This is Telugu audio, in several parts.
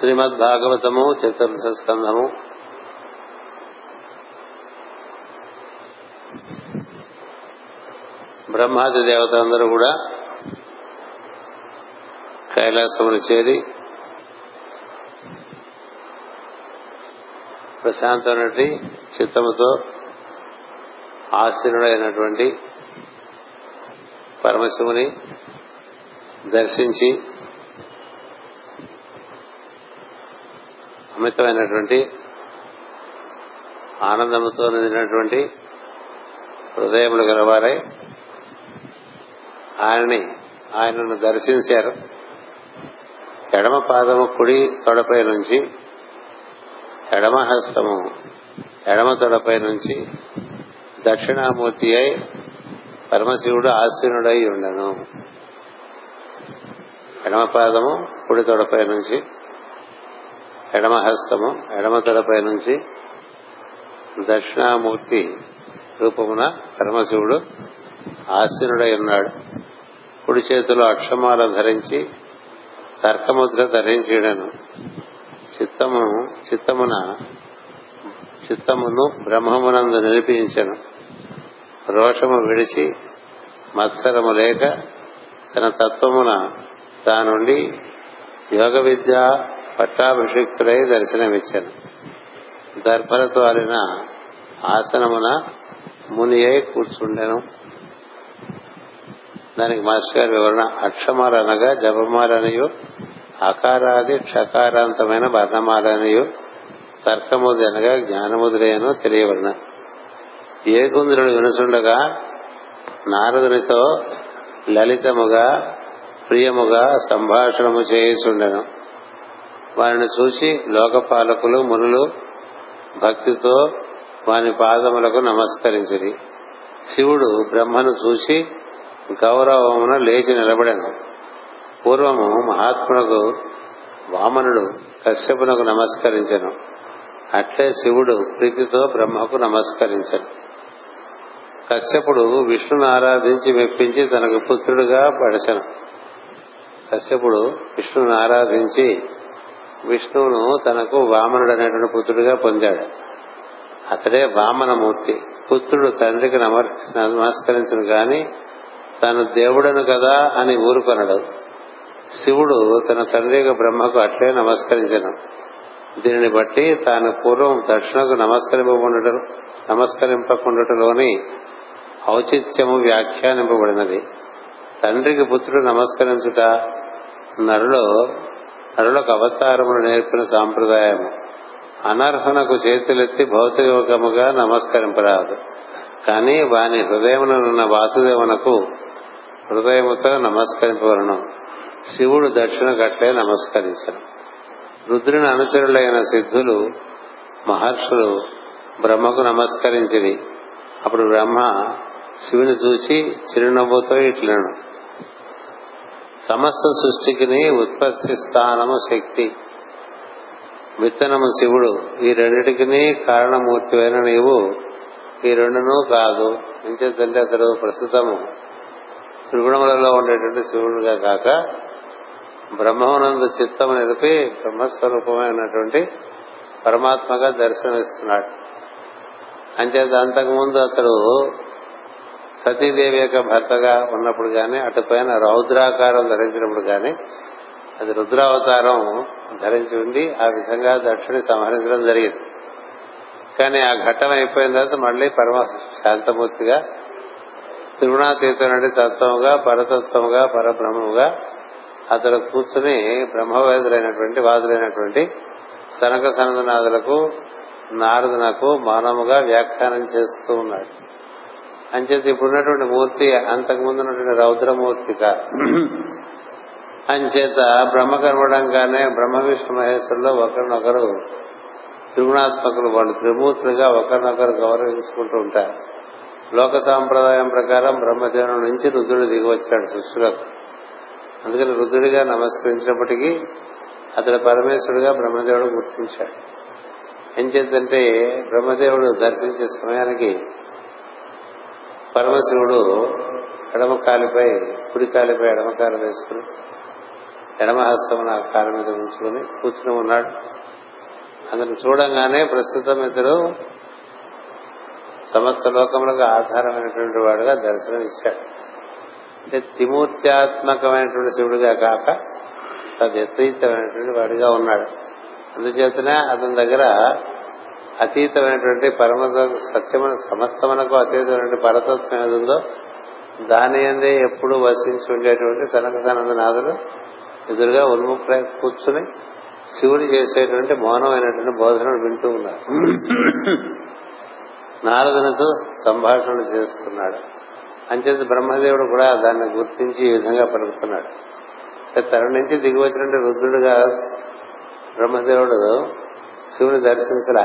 శ్రీమద్ భాగవతము చతుర్థ స్కంధము బ్రహ్మాది దేవతలందరూ కూడా కైలాసమును చేరి ప్రశాంతమైన చిత్తముతో ఆసీనుడైనటువంటి పరమశివుని దర్శించి అమితమైనటువంటి ఆనందముతో నిండినటువంటి హృదయములు గలవారై ఆయనను దర్శించారు. ఎడమ పాదము కుడి తొడపై నుంచి, ఎడమ హస్తము ఎడమ తొడపై నుంచి దక్షిణామూర్తి అయి పరమశివుడు ఆసీనుడై ఉండను. ఎడమ పాదము కుడి తొడపై నుంచి, ఎడమ హస్తము ఎడమ తొడపై నుంచి దక్షిణామూర్తి రూపమున పరమశివుడు ఆసీనుడై ఉన్నాడు. కుడి చేతిలో అక్షమాల ధరించి తర్కముద్ర ధరించడను. చిత్తమును బ్రహ్మమునందు నిలిపించను. రోషము విడిచి మత్సరము లేక తన తత్వమున తానుండి యోగ విద్య పట్టాభిషిక్తుడై దర్శనమిచ్చాను. దర్భలతో ఆలిన ఆసనమున ముని అయి కూర్చుండెను. దానికి మాస్టర్ గారి వివరణ: అక్షమాల అనగా జపమాలనియు, అకారాది క్షకారాంతమైన వర్ణమాలనియు, తర్కముద్ర అనగా జ్ఞానముద్రయను తెలియవలన. ఏ గుంద్రుడు వినుసుండగా నారదునితో లలితముగా ప్రియముగా సంభాషణము చేయుచుండెను. వారిని చూసి లోకపాలకులు మునులు భక్తితో వాని పాదములకు నమస్కరించిరి. శివుడు బ్రహ్మను చూసి గౌరవమున లేచి నిలబడెను. పూర్వము మహాత్మునకు వామనుడు కశ్యపునకు నమస్కరించెను. అట్లే శివుడు ప్రీతితో బ్రహ్మకు నమస్కరించెను. కశ్యపుడు విష్ణును ఆరాధించి మెప్పించి తనకు పుత్రుడుగా పడసెను. కశ్యపుడు విష్ణును ఆరాధించి విష్ణువును తనకు వామనుడు అనేటువంటి పుత్రుడిగా పొందాడు. అతడే వామనమూర్తి. పుత్రుడు తండ్రికి నమస్కరించను గాని తాను దేవుడను కదా అని ఊరుకొనడు. శివుడు తన తండ్రి బ్రహ్మకు అట్లే నమస్కరించను. దీనిని బట్టి తాను పూర్వం దక్షిణకు నమస్కరింపకుండటలోని ఔచిత్యము వ్యాఖ్యానింపబడినది. తండ్రికి పుత్రుడు నమస్కరించుట నరులకు అవతారమును నేర్పిన సాంప్రదాయము. అనర్హునకు చేతులెత్తి భౌతికముగా నమస్కరింపరాదు, కాని వాని హృదయముననున్న వాసుదేవునకు హృదయముతో నమస్కరింపవలను. శివుడు దక్షిణ గట్లే నమస్కరించను. రుద్రుని అనుచరులైన సిద్ధులు మహర్షులు బ్రహ్మకు నమస్కరించిరి. అప్పుడు బ్రహ్మ శివుని చూచి చిరునవ్వుతో ఇట్లను: సమస్త సృష్టికిని ఉత్పత్తి స్థానము శక్తి, విత్తనము శివుడు, ఈ రెండిటికి కారణమూర్తివైన నీవు ఈ రెండునూ కాదు. ఎంచేతంటే అతడు ప్రస్తుతము త్రిగుణములలో ఉండేటువంటి శివుడుగా కాక బ్రహ్మనందు చిత్తము నిలిపి బ్రహ్మస్వరూపమైనటువంటి పరమాత్మగా దర్శనమిస్తున్నాడు. అంచేత అంతకుముందు అతడు సతీదేవి యొక్క భర్తగా ఉన్నప్పుడు గాని, అటుపైన రౌద్రాకారం ధరించినప్పుడు గాని, అది రుద్రావతారం ధరించి ఉండి ఆ విధంగా దక్షిణి సంహరించడం జరిగింది. కానీ ఆ ఘట్టం అయిపోయిన తర్వాత మళ్లీ పరమ శాంతమూర్తిగా త్రిగుణాతీతం నుండి తత్వముగా పరతత్వముగా పరబ్రహ్మముగా అతడు కూర్చుని బ్రహ్మవేదులైనటువంటి వాదులైనటువంటి సనక సనదనాథులకు నారదునకు మానముగా వ్యాఖ్యానం చేస్తూ ఉన్నాడు. అంచేత ఇప్పుడున్నటువంటి మూర్తి అంతకుముందు ఉన్నటువంటి రౌద్రమూర్తి కాదు. అంచేత బ్రహ్మ కనబడంగానే బ్రహ్మ విష్ణు మహేశ్వరులో ఒకరినొకరు త్రిగుణాత్మకులు, వాళ్ళు త్రిమూర్తులుగా ఒకరినొకరు గౌరవించుకుంటూ ఉంటారు. లోక సాంప్రదాయం ప్రకారం బ్రహ్మదేవుని నుంచి రుద్రుడు దిగి వచ్చాడు సృష్టిలోకి. అందుకని రుద్రుడిగా నమస్కరించినప్పటికీ అతడు పరమేశ్వరుడుగా బ్రహ్మదేవుడు గుర్తించాడు. ఎంచేతంటే బ్రహ్మదేవుడు దర్శించే సమయానికి పరమశివుడు ఎడమ కాలిపై కుడి కాలిపై ఎడమ కాలు వేసుకుని ఎడమహస్తమున కాళ్ళ మీద ఉంచుకుని కూర్చుని ఉన్నాడు. అతను చూడంగానే ప్రస్తుతం ఇతడు సమస్త లోకములకు ఆధారమైనటువంటి వాడుగా దర్శనం ఇచ్చాడు. అంటే త్రిమూర్త్యాత్మకమైనటువంటి శివుడిగా కాక తద్యతీతమైనటువంటి వాడిగా ఉన్నాడు. అందుచేతనే అతని దగ్గర అతీతమైనటువంటి పరమ సత్యమైన సమస్తమునకు అతీతమైనటువంటి పరతత్వం ఏదో దాని అందే ఎప్పుడు వసించి ఉండేటువంటి సనక సనందనాథుడు ఎదురుగా ఉన్ముఖులై కూర్చుని శివుడు చేసేటువంటి మౌనమైనటువంటి బోధనలు వింటూ ఉన్నారు. నారదునితో సంభాషణ చేస్తున్నాడు. అంచేత బ్రహ్మదేవుడు కూడా దాన్ని గుర్తించి ఈ విధంగా పలుకుతున్నాడు. తన నుంచి దిగి వచ్చినటువంటి రుద్రుడుగా బ్రహ్మదేవుడు శివుని దర్శించరా,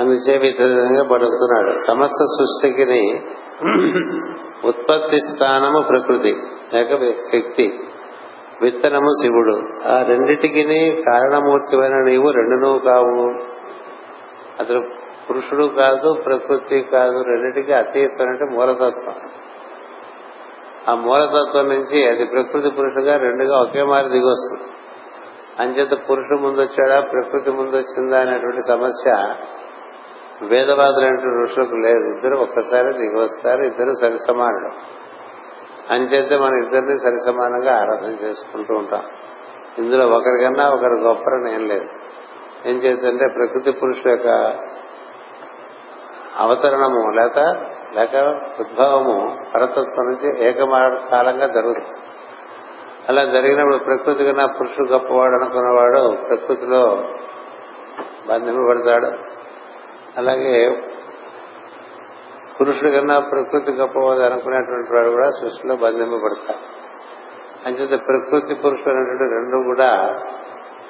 అందుచేత ఇతని విధంగా పలుకుతున్నాడు. సమస్త సృష్టికిని ఉత్పత్తి స్థానము ప్రకృతి లేక శక్తి, విత్తనము శివుడు, ఆ రెండిటికి కారణమూర్తివైన నీవు రెండునూ కావు. అతను పురుషుడు కాదు, ప్రకృతి కాదు, రెండిటికి అతీతం అంటే మూలతత్వం. ఆ మూలతత్వం నుంచి అది ప్రకృతి పురుషుడుగా రెండుగా ఒకే మారి దిగొస్తుంది. అంచేత పురుషుడు ముందొచ్చాడా, ప్రకృతి ముందొచ్చిందా అనేటువంటి సమస్య వేదవాదులైనటువంటి ఋషులకు లేదు. ఇద్దరు ఒక్కసారి దిగొస్తారు, ఇద్దరు సరి సమానులు. అంచేతే మనం ఇద్దరిని సరి సమానంగా ఆరాధన చేసుకుంటూ ఉంటాం. ఇందులో ఒకరికన్నా ఒకరు గొప్పరని ఏం లేదు. ఏం చేద్దంటే ప్రకృతి పురుషుల యొక్క అవతరణము లేక ఉద్భవము పరతత్వం నుంచి ఏకకాలంగా జరుగుతుంది. అలా జరిగినప్పుడు ప్రకృతి కన్నా పురుషుడు గొప్పవాడు అనుకున్నవాడు ప్రకృతిలో బంధింపబడతాడు. అలాగే పురుషుడి కన్నా ప్రకృతి గొప్పవాడు అనుకునేటువంటి వాడు కూడా సృష్టిలో బంధింపబడతాడు. అంచేత ప్రకృతి పురుషుడు అనేటువంటి రెండు కూడా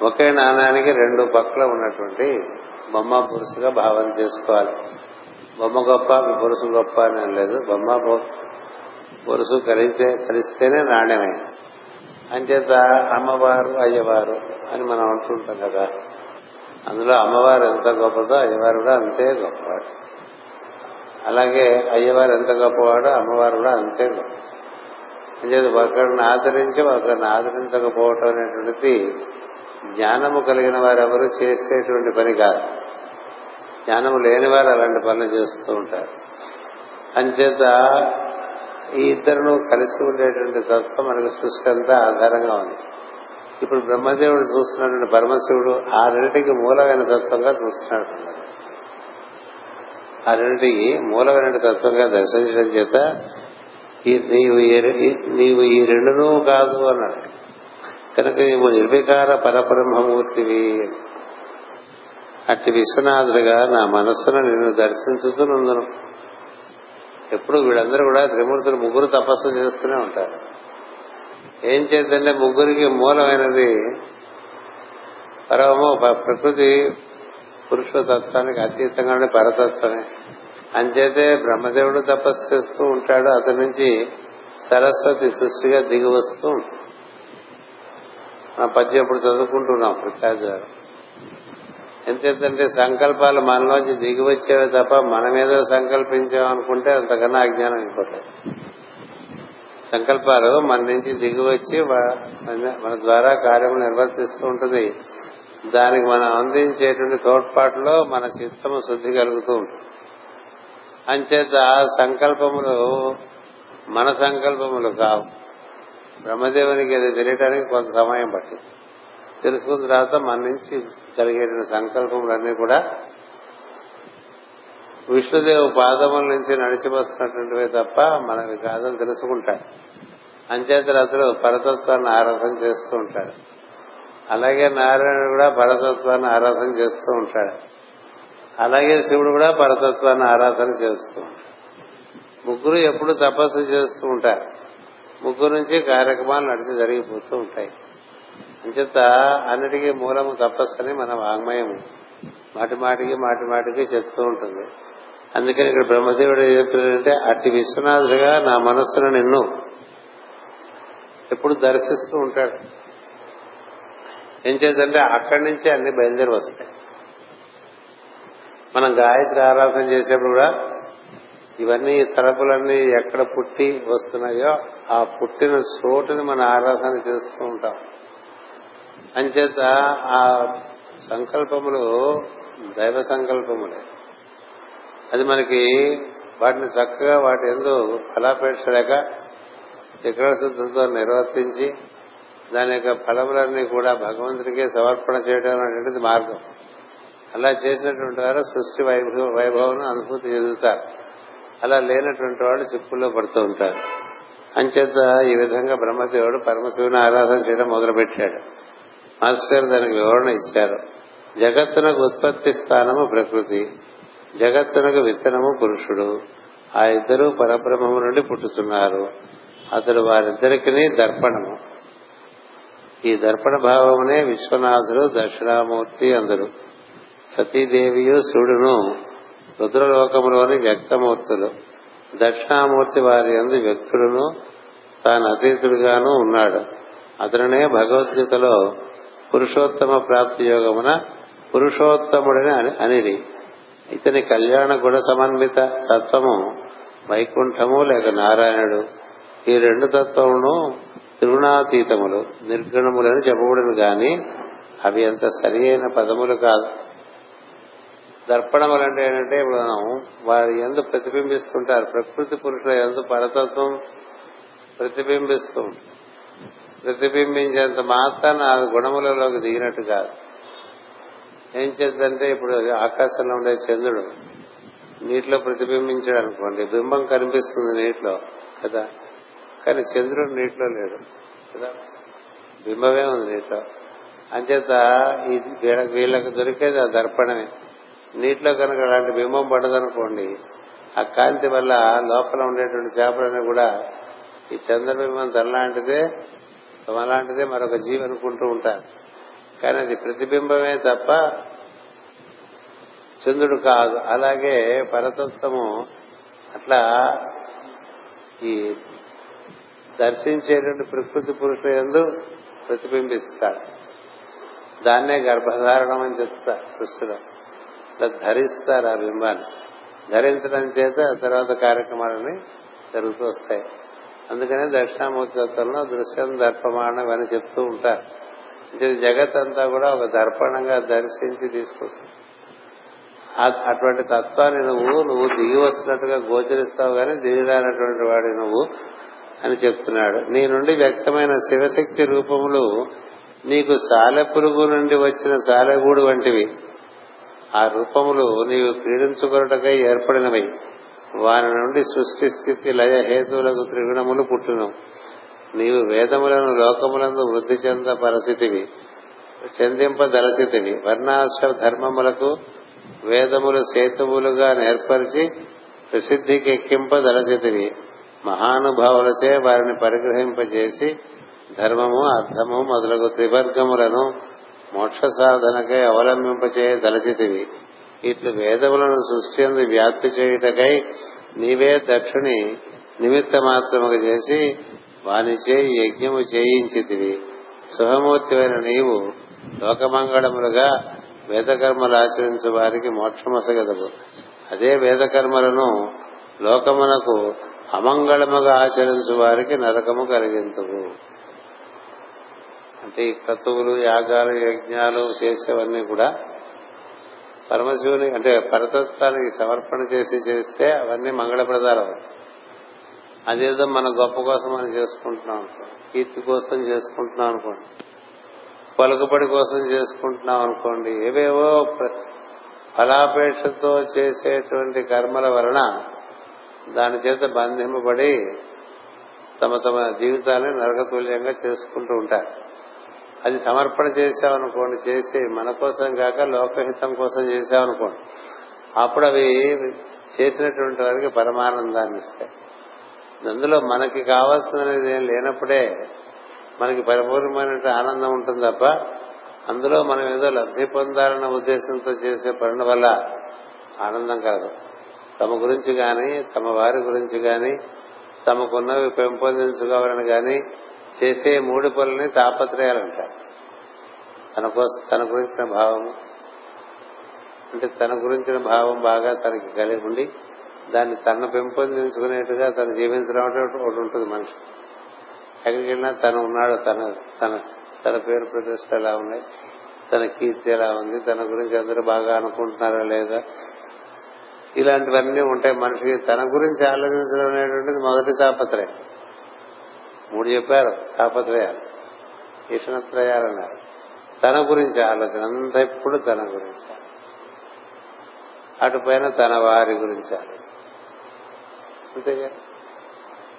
ఒకే నాణానికి రెండు పక్కల ఉన్నటువంటి బొమ్మ పురుషుగా భావన చేసుకోవాలి. బొమ్మ గొప్ప పురుషు గొప్ప అని లేదు. బొమ్మ పురుషు కలిస్తేనే నాణ్యమే. అంచేత అమ్మవారు అయ్యవారు అని మనం అంటుంటాం కదా, అందులో అమ్మవారు ఎంత గొప్పదో అయ్యవారు కూడా అంతే గొప్పవాడు. అలాగే అయ్యవారు ఎంత గొప్పవాడో అమ్మవారు కూడా అంతే గొప్ప. అంచేత ఒకరిని ఆదరించి ఒకరిని ఆదరించకపోవటం అనేటువంటిది జ్ఞానము కలిగిన వారెవరు చేసేటువంటి పని కాదు. జ్ఞానము లేని వారు అలాంటి పనులు చేస్తూ ఉంటారు. అంచేత ఈ ఇద్దరును కలిసి ఉండేటువంటి తత్వం మనకు సృష్టి అంతా ఆధారంగా ఉంది. ఇప్పుడు బ్రహ్మదేవుడు చూస్తున్నటువంటి పరమశివుడు ఆ రెండింటికి మూలమైన తత్వంగా చూస్తున్నాడు. ఆ రెండింటికి మూలమైన తత్వంగా దర్శించడం చేత నీవు ఈ రెండునూ కాదు అన్నాడు. కనుక నీవు నిర్వికార పరబ్రహ్మమూర్తివి. అట్టి విశ్వనాథుడిగా నా మనస్సును నిన్ను దర్శించుతున్నందును. ఎప్పుడు వీళ్ళందరూ కూడా త్రిమూర్తులు ముగ్గురు తపస్సు చేస్తూనే ఉంటారు. ఏం చేద్దంటే ముగ్గురికి మూలమైనది పరమో ప్రకృతి పురుషతత్వానికి అతీతంగా ఉండే పరతత్వమే. అంచేతే బ్రహ్మదేవుడు తపస్సు చేస్తూ ఉంటాడు. అతని నుంచి సరస్వతి సృష్టిగా దిగి వస్తూ ఉంటుంది. మనం పద్యం ఎప్పుడు చదువుకుంటున్నాం ప్రకాశ్ గారు. ఎంతేంటే సంకల్పాలు మనలోంచి దిగి వచ్చేవి తప్ప మనమేదో సంకల్పించామనుకుంటే అంతకన్నా అజ్ఞానం ఇంకోటి. సంకల్పాలు మన నుంచి దిగి వచ్చి మన ద్వారా కార్యము నిర్వర్తిస్తూ ఉంటుంది. దానికి మనం అందించేటువంటి తోడ్పాటులో మన చిత్తము శుద్ధి కలుగుతూ ఉంటుంది. అంచేత సంకల్పములు మన సంకల్పములు కావు. బ్రహ్మదేవునికి అది తెలియటానికి కొంత సమయం పట్టింది. తెలుసుకున్న తర్వాత మన నుంచి కలిగే సంకల్పములన్నీ కూడా విష్ణుదేవు పాదముల నుంచి నడిచి వస్తున్నటువంటివే తప్ప మనకి కాదని తెలుసుకుంటాడు. అంచేత అతడు పరతత్వాన్ని ఆరాధన చేస్తూ ఉంటాడు. అలాగే నారాయణుడు కూడా పరతత్వాన్ని ఆరాధన చేస్తూ ఉంటాడు. అలాగే శివుడు కూడా పరతత్వాన్ని ఆరాధన చేస్తూ ఉంటాడు. ముగ్గురు ఎప్పుడు తపస్సు చేస్తూ ఉంటారు. ముగ్గురు నుంచి కార్యక్రమాలు నడిచి జరిగిపోతూ ఉంటాయి. అంచేత అన్నిటికీ మూలము తపస్సు అని మన వాంగ్మయము మాటిమాటికి చెప్తూ ఉంటుంది. అందుకని ఇక్కడ బ్రహ్మదేవుడు ఏం చెప్తున్నాడంటే అట్టి విశ్వనాథుడిగా నా మనస్సును నిన్ను ఎప్పుడు దర్శిస్తూ ఉంటాడు. ఏం చేద్దంటే అక్కడి నుంచి అన్ని బయలుదేరి వస్తాయి. మనం గాయత్రి ఆరాధన చేసేప్పుడు కూడా ఇవన్నీ తలపులన్నీ ఎక్కడ పుట్టి వస్తున్నాయో ఆ పుట్టిన చోటుని మనం ఆరాధన చేస్తూ ఉంటాం. అంచేత ఆ సంకల్పములు దైవ సంకల్పములే. అది మనకి వాటిని చక్కగా వాటి ఎందు ఫలాపేక్ష లేక చక్రశుద్ధితో నిర్వర్తించి దాని యొక్క ఫలములన్నీ కూడా భగవంతుడికే సమర్పణ చేయడం అనేటువంటిది మార్గం. అలా చేసినటువంటి వారు సృష్టి వైభవం అనుభూతి చెందుతారు. అలా లేనటువంటి వాళ్ళు చిక్కుల్లో పడుతూ ఉంటారు. అంచేత ఈ విధంగా బ్రహ్మదేవుడు పరమశివుని ఆరాధన చేయడం మొదలుపెట్టాడు. మాస్టర్ గారు దానికి వివరణ ఇచ్చారు. జగత్తునకు ఉత్పత్తి స్థానము ప్రకృతి, జగత్తునకు విత్తనము పురుషుడు. ఆ ఇద్దరు పరబ్రహ్మము నుండి పుట్టుతున్నారు. అతడు వారిద్దరికి దర్పణము. ఈ దర్పణ భావమునే విశ్వనాథుడు దక్షిణామూర్తి అందరు, సతీదేవియు శివుడును రుద్రలోకములోని వ్యక్తమూర్తులు. దక్షిణామూర్తి వారి యందు వ్యక్తుడును తాను అతీతుడుగాను ఉన్నాడు. అతననే భగవద్గీతలో పురుషోత్తమ ప్రాప్తి యోగమున పురుషోత్తముడని అనిరి. ఇతని కళ్యాణ గుణ సమన్విత తత్వము వైకుంఠము లేక నారాయణుడు. ఈ రెండు తత్వమును త్రిగుణాతీతములు నిర్గుణములని చెప్పబడును గాని అవి అంత సరి అయిన పదములు కాదు. దర్పణములంటే ఏంటంటే మనం వారి యందు ప్రతిబింబిస్తుంటారు. ప్రకృతి పురుషుల యందు పరతత్వం ప్రతిబింబిస్తూ ఉంటుంది. ప్రతిబింబించేంత మాత్రాన ఆ గుణములలోకి దిగినట్టు కాదు. ఏం చేద్దంటే ఇప్పుడు ఆకాశంలో ఉండే చంద్రుడు నీటిలో ప్రతిబింబించాడు అనుకోండి, బింబం కనిపిస్తుంది నీటిలో కదా, కానీ చంద్రుడు నీటిలో లేడు కదా, బింబమే ఉంది నీటిలో. అంచేత వీళ్ళకి దొరికేది ఆ దర్పణమే. నీటిలో కనుక అలాంటి బింబం పడదనుకోండి, ఆ కాంతి వల్ల లోపల ఉండేటువంటి చేపలన్నీ కూడా ఈ చంద్రబింబం తనలాంటిదే తమలాంటిదే మరొక జీవి అనుకుంటూ ఉంటారు. కానీ అది ప్రతిబింబమే తప్ప చంద్రుడు కాదు. అలాగే పరతత్వము అట్లా ఈ దర్శించేటువంటి ప్రకృతి పురుషుల యందు ప్రతిబింబిస్తాడు. దాన్నే గర్భధారణం అని చెప్తారు సృష్టిలో. అట్లా ధరిస్తారు ఆ బింబాన్ని. ధరించడం చేత తర్వాత కార్యక్రమాలని జరుగుతూ వస్తాయి. అందుకనే దక్షిణామూర్తి తత్వంలో దృశ్యం దర్పమానం అని చెప్తూ ఉంటారు. జగత్ అంతా కూడా ఒక దర్పణంగా దర్శించి తీసుకొస్తుంది. అటువంటి తత్వాన్ని నువ్వు దిగి వస్తున్నట్టుగా గోచరిస్తావు గానీ దిగిరానటువంటి వాడు నువ్వు అని చెప్తున్నాడు. నీ నుండి వ్యక్తమైన శివశక్తి రూపములు నీకు సాలెపురుగు నుండి వచ్చిన సాలెగూడు వంటివి. ఆ రూపములు నీవు క్రీడించుకొనుటకై ఏర్పడినవి. వారి నుండి సృష్టి స్థితి లయ హేతువులకు త్రిగుణములు పుట్టును. నీవు వేదములను లోకములందు వృద్ధి చెందింపదలసితివి. వర్ణాశ్ర ధర్మములకు వేదములు సేతువులుగా నేర్పరిచి ప్రసిద్ధికి ఎక్కింపదలసితివి. మహానుభావులచే వారిని పరిగ్రహింపజేసి ధర్మము అర్థము మొదలగు త్రివర్గములను మోక్ష సాధనకై అవలంబింపచే దలచితివి. ఇట్లు వేదములను సృష్టి అందు వ్యాప్తి చేయుటకై నీవే దక్షుని నిమిత్త మాత్రముగా చేసి వానిచే యజ్ఞము చేయించితివి. శుభమూర్తివైన నీవు లోకమంగళములుగా వేదకర్మలు ఆచరించు వారికి మోక్షమొసగదవు. అదే వేదకర్మలను లోకమునకు అమంగళముగా ఆచరించు వారికి నరకము కలిగింతువు. అంటే ఈ క్రతువులు యాగాలు యజ్ఞాలు చేసేవన్నీ కూడా పరమశివుని అంటే పరతత్వానికి సమర్పణ చేసి చేస్తే అవన్నీ మంగళప్రదాలు. అదేదో మన గొప్ప కోసం మనం చేసుకుంటున్నాం అనుకోండి, కీర్తి కోసం చేసుకుంటున్నాం అనుకోండి, పలుకుబడి కోసం చేసుకుంటున్నాం అనుకోండి, ఏవేవో ఫలాపేక్షతో చేసేటువంటి కర్మల వలన దాని చేత బంధింపబడి తమ తమ జీవితాన్ని నరకతుల్యంగా చేసుకుంటూ ఉంటారు. అది సమర్పణ చేశామనుకోండి, చేసి మన కోసం కాక లోకహితం కోసం చేశామనుకోండి, అప్పుడు అవి చేసినటువంటి వారికి పరమానందాన్ని ఇస్తాయి. అందులో మనకి కావాల్సినది ఏం లేనప్పుడే మనకి పరిపూర్ణమైన ఆనందం ఉంటుంది తప్ప, అందులో మనం ఏదో లబ్ధి పొందాలన్న ఉద్దేశంతో చేసే పనుల వల్ల ఆనందం కాదు. తమ గురించి కానీ తమ వారి గురించి కానీ తమకున్నవి పెంపొందించుకోవాలని కానీ చేసే మూడు పనులని తాపత్రయాలంటారు. తన గురించిన భావము అంటే తన గురించిన భావం బాగా తనకి కలిగి ఉండి దాన్ని తనను పెంపొందించుకునేట్టుగా తను జీవించడం ఒకటి ఉంటుంది. మనిషి ఎక్కడికి వెళ్ళినా తను ఉన్నాడు, తన తన పేరు ప్రతిష్ట ఎలా ఉన్నాయి, తన కీర్తి ఎలా ఉంది, తన గురించి అందరూ బాగా అనుకుంటున్నారా లేదా, ఇలాంటివన్నీ ఉంటాయి. మనిషికి తన గురించి ఆలోచించడం అనేటువంటిది మొదటి తాపత్రయం. 3 చెప్పారు తాపత్రయాలు, ఈషణత్రయాలు అన్నారు. తన గురించి ఆలోచన అంతా ఎప్పుడు తన గురించి, అటుపైన తన వారి గురించి ఆలోచన. అంతేగా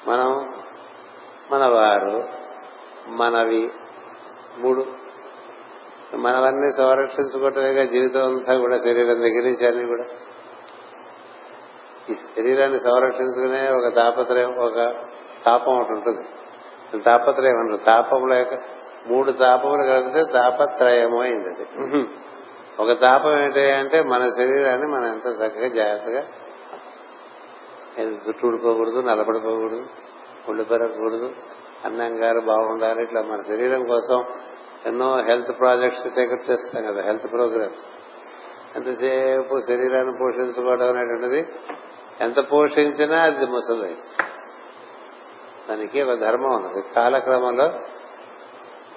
మనం మన వారు మనవి 3 మనవన్నీ సంరక్షించుకోవటమేగా జీవితం అంతా కూడా. శరీరం దగ్గర నుంచి అన్ని కూడా ఈ శరీరాన్ని సంరక్షించుకునే ఒక తాపత్రయం, ఒక తాపం ఒకటి ఉంటుంది. తాపత్రయం అంటారు. తాపంలో 3 తాపములు కలిపితే తాపత్రయము అయింది. అది ఒక తాపం ఏంటంటే మన శరీరాన్ని మనం ఎంత చక్కగా జాగ్రత్తగా చుట్టూడిపోకూడదు, నలబడిపోకూడదు, ఉండిపెరగకూడదు, అన్నంగారు బాగుండాలి. ఇట్లా మన శరీరం కోసం ఎన్నో హెల్త్ ప్రాజెక్ట్స్ టేకప్ చేస్తాం కదా, హెల్త్ ప్రోగ్రామ్స్. ఎంతసేపు శరీరాన్ని పోషించుకోవడం అనేటువంటిది, ఎంత పోషించినా అది ముసలి. దానికి ఒక ధర్మం ఉన్నది. కాలక్రమంలో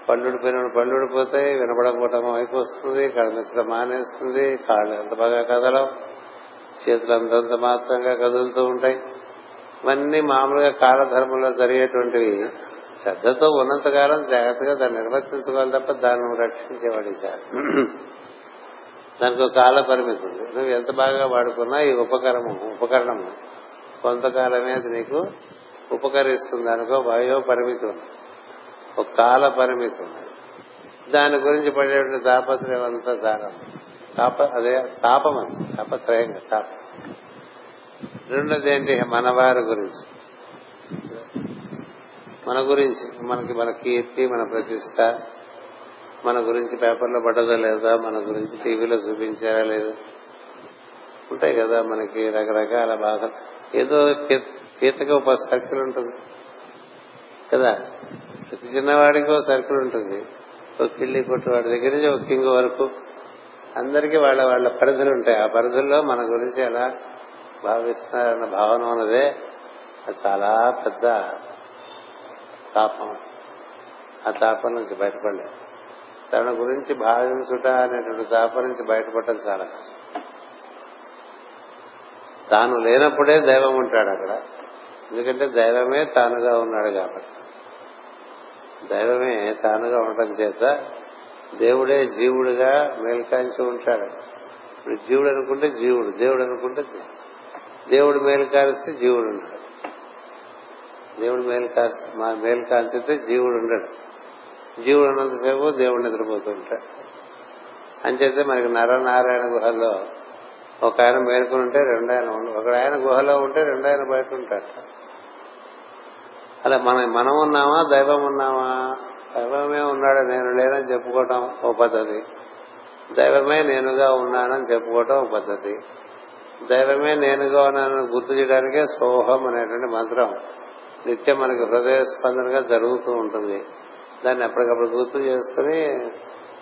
పళ్ళుడిపోయిన పళ్ళుడిపోతాయి, వినపడకపోవటం అయిపోతుంది, కడమించడం మానేస్తుంది, కాళ్ళు అంత బాగా కదలవు, చేతులు అంతంత మాత్రంగా కదులుతూ ఉంటాయి. ఇవన్నీ మామూలుగా కాలధర్మంలో జరిగేటువంటివి. శ్రద్ధతో ఉన్నంతకాలం జాగ్రత్తగా దాన్ని నిర్వర్తించుకోవాలి తప్ప దాన్ని రక్షించేవాడి కాదు. దానికి ఒక కాల పరిమితి ఉంది. నువ్వు ఎంత బాగా వాడుకున్నా ఈ ఉపకరణం కొంతకాలమే అది నీకు ఉపకరిస్తుంది అనుకో, వయో పరిమితి ఉంది, ఒక కాల పరిమితి ఉన్నది. దాని గురించి పడేటువంటి తాపత్రయం అంతా సారం. అదే తాపం అండి, తాపత్రయంగా తాపం. 2 ఏంటి, మన వారి గురించి, మన గురించి, మనకి మన కీర్తి, మన ప్రతిష్ట, మన గురించి పేపర్లో పడదా లేదా, మన గురించి టీవీలో చూపించారా లేదా, ఉంటాయి కదా మనకి రకరకాల బాధ. ఏదో కీతకి ఒక సర్కిల్ ఉంటుంది కదా, ప్రతి చిన్నవాడికి ఒక సర్కిల్ ఉంటుంది. ఒక కిళ్ళి కొట్టు వాడి దగ్గర నుంచి ఒక కింగ్ వరకు అందరికీ వాళ్ళ వాళ్ళ పరిధులు ఉంటాయి. ఆ పరిధుల్లో మన గురించి ఎలా భావిస్తున్నారన్న భావన ఉన్నదే అది చాలా పెద్ద తాపం. ఆ తాపం నుంచి బయటపడలేదు. తన గురించి భావించుట అనేటువంటి తాపం నుంచి బయటపడటం చాలా కష్టం. తాను లేనప్పుడే దైవం ఉంటాడు అక్కడ, ఎందుకంటే దైవమే తానుగా ఉన్నాడు కాబట్టి. దైవమే తానుగా ఉండటం చేత దేవుడే జీవుడుగా మేల్కాంచి ఉంటాడు. ఇప్పుడు జీవుడు అనుకుంటే జీవుడు, దేవుడు అనుకుంటే దేవుడు మేల్కాలిస్తే జీవుడు ఉన్నాడు, దేవుడు మేల్కాల్సితే జీవుడు ఉండడు. జీవుడు ఉన్నంతసేపు దేవుడు నిద్రపోతూ ఉంటాడు. అంచేతే మనకి నరనారాయణ గుహల్లో ఒక ఆయన మేల్కొని ఉంటే రెండు ఆయన ఒక ఆయన గుహలో ఉంటే రెండు ఆయన బయట ఉంటాడు. అలా మనం ఉన్నామా, దైవం ఉన్నామా? దైవమే ఉన్నాడు, నేను లేనని చెప్పుకోవటం ఓ పద్ధతి, దైవమే నేనుగా ఉన్నానని చెప్పుకోవటం ఓ పద్ధతి, దైవమే నేనుగా ఉన్నానని గుర్తు చేయడానికే సోహం అనేటువంటి మంత్రం నిత్యం మనకి హృదయ స్పందనగా జరుగుతూ ఉంటుంది. దాన్ని ఎప్పటికప్పుడు గుర్తు చేసుకుని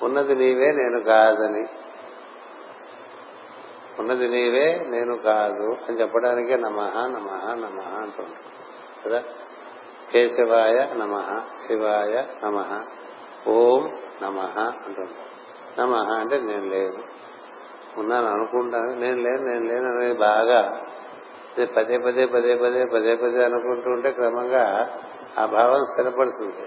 ఉన్నది నీవే నేను కాదని, ఉన్నది నీవే నేను కాదు అని చెప్పడానికే నమః నమః నమః అంటుంటాం కదా. కేశవాయ నమః, శివాయ నమః, ఓం నమః అంటుంటాం. నమః అంటే నేను లేను, ఉన్నాను అనుకుంటాను. నేను లేను అనేది బాగా పదే పదే పదే పదే పదే పదే అనుకుంటూ ఉంటే క్రమంగా ఆ భావం స్థిరపడుతుంది.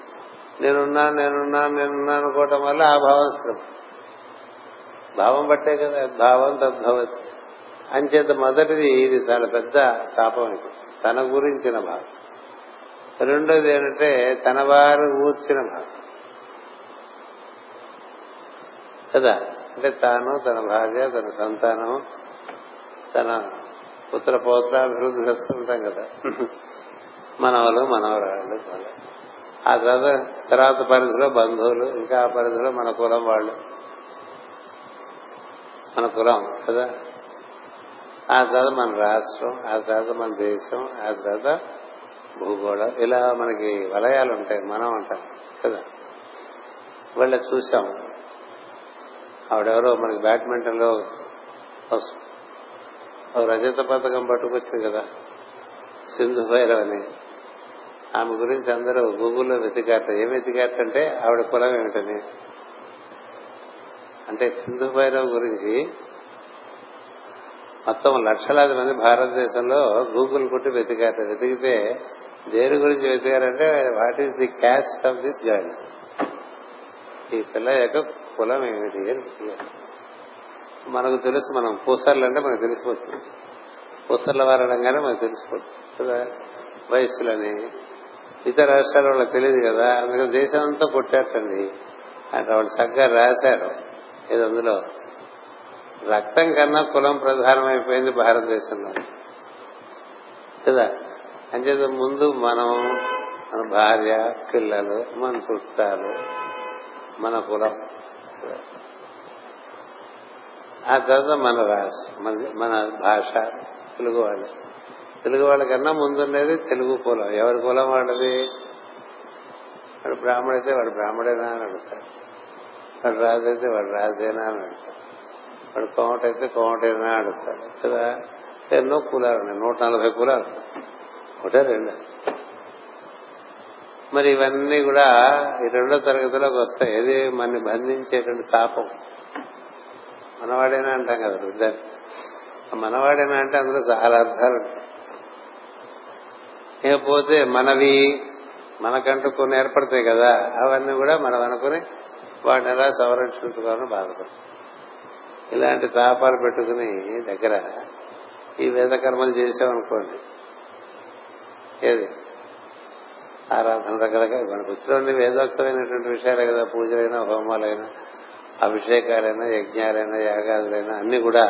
నేనున్నాను అనుకోవటం వల్ల ఆ భావం స్థిరపడుతుంది. భావం పట్టే కదా, భావం తద్భవతి. అంచేత మొదటిది ఇది చాలా పెద్ద తాపం, తన గురించిన భావం. 2 ఏంటంటే తన వారు ఊర్చిన భావం కదా, అంటే తాను, తన భార్య, తన సంతానం, తన పుత్ర పౌత్రాభివృద్ధి చేస్తుంటాం కదా, మనవలు మనవరాళ్ళు, ఆ తర్వాత పరిధిలో బంధువులు, ఇంకా ఆ పరిధిలో మన కులం వాళ్ళు, మన కులం కదా, ఆ తర్వాత మన రాష్ట్రం, ఆ తర్వాత మన దేశం, ఆ తర్వాత భూగోళం, ఇలా మనకి వలయాలు ఉంటాయి. మనం అంటాం కదా, వాళ్ళ చూసాం ఆవిడెవరో మనకి బ్యాడ్మింటన్ లో రజత పథకం పట్టుకొచ్చింది కదా, సింధు భైరవ్ అని. ఆమె గురించి అందరూ గూగుల్లో వెతికారట. ఏం వెతికారటంటే ఆవిడ కులం ఏమిటని. అంటే సింధు భైరవ్ గురించి మొత్తం లక్షలాది మంది భారతదేశంలో గూగుల్ కొట్టి వెతికారట. వెతికితే దేని గురించి వెతికారంటే what is the caste of this girl, ఈ పిల్ల యొక్క కులం ఏమిటి అని వెతికారు. మనకు తెలుసు, మనం పూసర్లు అంటే మనకు తెలిసిపోతుంది, పూసర్ల వారు అనగానే మనకు తెలిసిపోతుంది కదా వయస్సులని. ఇతర రాష్ట్రాల వాళ్ళకి తెలియదు కదా, అందుకని దేశం అంతా కొట్టాటండి. అంటే వాళ్ళు చక్కగా రాశారు. ఇది అందులో రక్తం కన్నా కులం ప్రధానమైపోయింది భారతదేశంలో కదా. అంచేత ముందు మనం, మన భార్య, పిల్లలు, మన చుట్టాలు, మన కులం, ఆ తర్వాత మన రాష్ట్రం, మన భాష తెలుగు వాళ్ళు. తెలుగు వాళ్ళకన్నా ముందుండేది తెలుగు కులం. ఎవరి కులం వాడది? వాడు బ్రాహ్మడైతే వాడు బ్రాహ్మడేనా అని అడుగుతారు, వాడు రాజు అయితే వాడు రాజేనా అని అడుగుతారు, వాడు కోమటైతే కోమటేనా అడుగుతారు కదా. ఎన్నో కులాలు ఉన్నాయి, 140 కులాలు, ఒకటే రెండు. మరి ఇవన్నీ కూడా ఈ 2వ తరగతిలోకి వస్తాయి. ఏది మనని బంధించేటువంటి శాపం. మనవాడేనా అంటాం కదా విద్యార్థి, మనవాడేనా అంటే అందులో చాలా అర్థాలు ఉంటాయి. లేకపోతే మనవి, మనకంటూ కొన్ని ఏర్పడతాయి కదా, అవన్నీ కూడా మనం అనుకుని వాటిని ఎలా సంరక్షించుకోవాలని బాధపడతాం. ఇలాంటి తాపాలు పెట్టుకుని దగ్గర ఈ వేద కర్మలు చేసామనుకోండి, ఏది ఆరాధన రకరకాల మనకు వచ్చిన వేదోక్తమైనటువంటి విషయాలే కదా, పూజలైనా, హోమాలైనా, అభిషేకాలైనా, యజ్ఞాలైనా, యాగాదులైనా అన్ని కూడా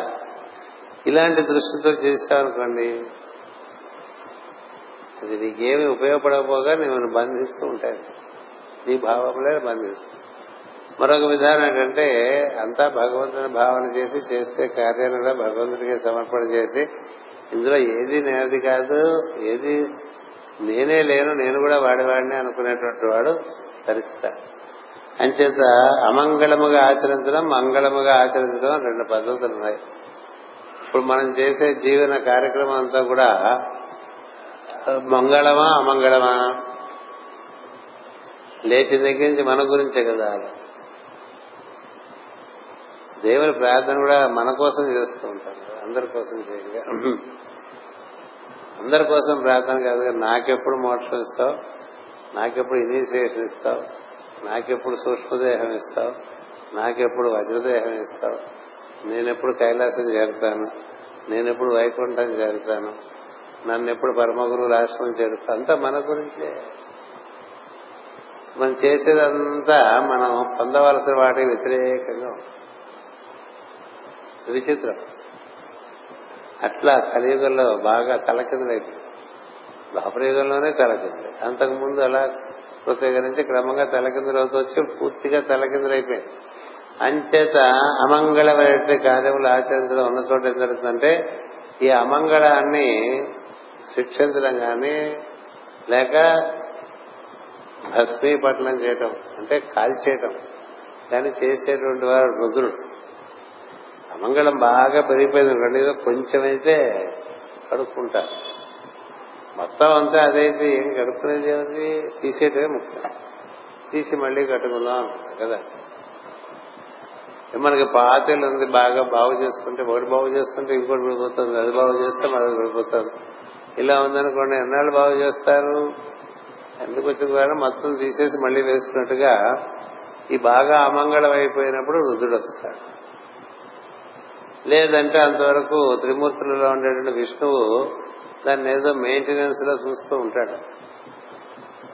ఇలాంటి దృష్టితో చేసామనుకోండి, అది నీకేమి ఉపయోగపడకపోగా నేను బంధిస్తూ ఉంటాను, నీ భావంలో బంధిస్తూ. మరొక విధానం ఏంటంటే అంతా భగవంతుని భావన చేసి చేసే కార్యాన్ని కూడా భగవంతుడికి సమర్పణ చేసి, ఇందులో ఏది నేనది కాదు, ఏది నేనే లేను, నేను కూడా వాడివాడిని అనుకునేటువంటి వాడు తరిస్తాడు. అంచేత అమంగళముగా ఆచరించడం, మంగళముగా ఆచరించడం 2 పద్ధతులు ఉన్నాయి. ఇప్పుడు మనం చేసే జీవన కార్యక్రమం అంతా కూడా మంగళమా అమంగళమా? లేచిన దగ్గర నుంచి మన గురించే కదా. దేవుని ప్రార్థన కూడా మన కోసం చేస్తూ ఉంటారు, అందరి కోసం చేయగా. అందరి కోసం ప్రార్థన కాదు కదా, నాకెప్పుడు మోక్షం ఇస్తావు, నాకెప్పుడు ఇనీషియేషన్ ఇస్తావు, నాకెప్పుడు సూక్ష్మదేహం ఇస్తావు, నాకెప్పుడు వజ్రదేహం ఇస్తావు, నేనెప్పుడు కైలాసం చేరుతాను, నేనెప్పుడు వైకుంఠం చేరుతాను, నన్ను ఎప్పుడు పరమ గురువు ఆశ్రమం చేరుస్తా, అంతా మన గురించే. మనం చేసేదంతా మనం పొందవలసిన వాటికి వ్యతిరేకంగా విచిత్రం. అట్లా కలియుగంలో బాగా తలకిందులైంది, ద్వాపరయుగంలోనే తలకిందులు, అంతకుముందు అలా కృతీకరించి క్రమంగా తలకిందులవుతూ వచ్చి పూర్తిగా తలకిందులైపోయింది. అంచేత అమంగళమైనటువంటి కార్యములు ఆచరించడం ఉన్న చోట ఏం జరుగుతుందంటే ఈ అమంగళాన్ని శిక్షించడం కానీ, లేక భస్మీపట్నం చేయటం అంటే కాల్చేయటం కానీ చేసేటువంటి వారు రుద్రుడు. అమంగళం బాగా పెరిగిపోయింది రెండు, ఏదో కొంచెమైతే కడుక్కుంటారు, మొత్తం అంతా అదైతే ఏం కడుక్కునేది ఏమిటి, తీసేటమే ముఖ్యం, తీసి మళ్లీ కట్టుకుందాం అనుకుంటాం కదా. మనకి పాతలు ఉంది, బాగా బాగు చేసుకుంటే ఒకటి బాగు చేస్తుంటే ఇంకోటి విడిపోతుంది, అది బాగు చేస్తే మరొకటి విడిపోతుంది. ఇలా ఉందనుకోండి ఎన్నాళ్ళు బాగు చేస్తారు, ఎందుకు వచ్చిన ద్వారా మొత్తం తీసేసి మళ్లీ వేసుకున్నట్టుగా ఈ బాగా అమంగళం అయిపోయినప్పుడు రుద్రుడు వస్తాడు. లేదంటే అంతవరకు త్రిమూర్తులలో ఉండేటువంటి విష్ణువు దాన్ని ఏదో మెయింటెనెన్స్ లో చూస్తూ ఉంటాడు,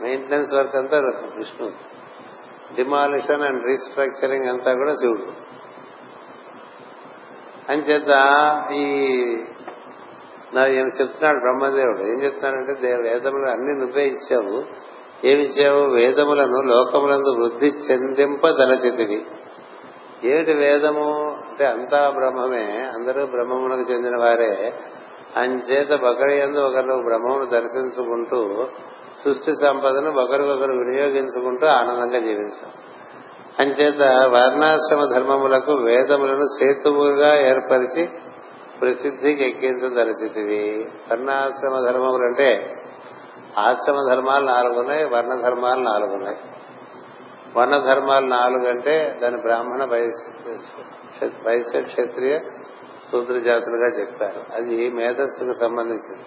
మెయింటెనెన్స్ వర్క్ అంతా విష్ణువు, డిమాలిషన్ అండ్ రీస్ట్రక్చరింగ్ అంతా కూడా శివుడు. అంచేత ఈ చెప్తున్నాడు బ్రహ్మదేవుడు, ఏం చెప్తున్నాడంటే వేదములను అన్ని నువ్వే ఇచ్చావు, ఏమిచ్చావు, వేదములను లోకములందు వృద్ధి చెందింపదలచితివి. ఏమిటి వేదము అంటే అంతా బ్రహ్మమే, అందరూ బ్రహ్మమునకు చెందిన వారే. అంచేత ఒకరియందు ఒకరు బ్రహ్మమును దర్శించుకుంటూ సృష్టి సంపదను ఒకరికొకరు వినియోగించుకుంటూ ఆనందంగా జీవించాం. అంచేత వర్ణాశ్రమ ధర్మములకు వేదములను సేతువుగా ఏర్పరిచి ప్రసిద్ధికి ఎక్కించదలచితివి. వర్ణాశ్రమ ధర్మములు అంటే ఆశ్రమ ధర్మాలు 4 ఉన్నాయి, వర్ణ ధర్మాలు 4 ఉన్నాయి. వర్ణ ధర్మాలు 4 అంటే దాని బ్రాహ్మణ వైశ్య క్షత్రియ శూద్ర జాతులుగా చెప్పారు. అది మేధస్సుకు సంబంధించింది.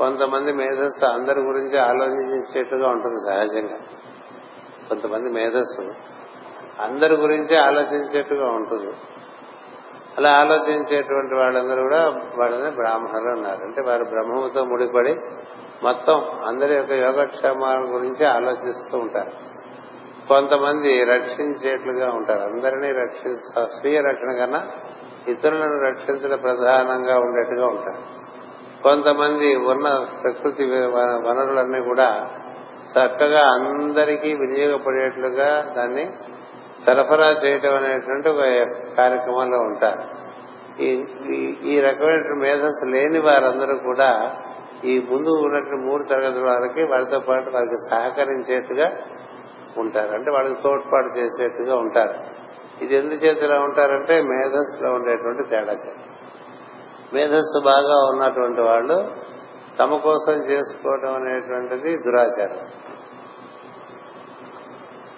కొంతమంది మేధస్సు అందరి గురించి ఆలోచించేట్టుగా ఉంటుంది సహజంగా, కొంతమంది మేధస్సు అందరి గురించి ఆలోచించేట్టుగా ఉంటుంది. అలా ఆలోచించేటువంటి వాళ్ళందరూ కూడా వాళ్ళని బ్రాహ్మణులు ఉన్నారు. అంటే వారు బ్రహ్మముతో ముడిపడి మొత్తం అందరి యొక్క యోగక్షేమాల గురించి ఆలోచిస్తూ ఉంటారు. కొంతమంది రక్షించేట్లుగా ఉంటారు, అందరినీ రక్షిస్తా, స్వీయ రక్షణ కన్నా ఇతరులను రక్షించడం ప్రధానంగా ఉండేట్టుగా ఉంటారు. కొంతమంది ఉన్న ప్రకృతి వనరులన్నీ కూడా చక్కగా అందరికీ వినియోగపడేట్లుగా దాన్ని సరఫరా చేయటం అనేటువంటి ఒక కార్యక్రమంలో ఉంటారు. ఈ రకమైన మేధస్సు లేని వారందరూ కూడా ఈ ముందు ఉన్నటువంటి 3 తరగతుల వారికి వారితో పాటు వారికి సహకరించేట్టుగా ఉంటారు, అంటే వాళ్ళకి తోడ్పాటు చేసేట్టుగా ఉంటారు. ఇది ఎందుచేతిలో ఉంటారంటే మేధస్సులో ఉండేటువంటి తేడా చేత. మేధస్సు బాగా ఉన్నటువంటి వాళ్ళు తమ కోసం చేసుకోవడం అనేటువంటిది దురాచారం.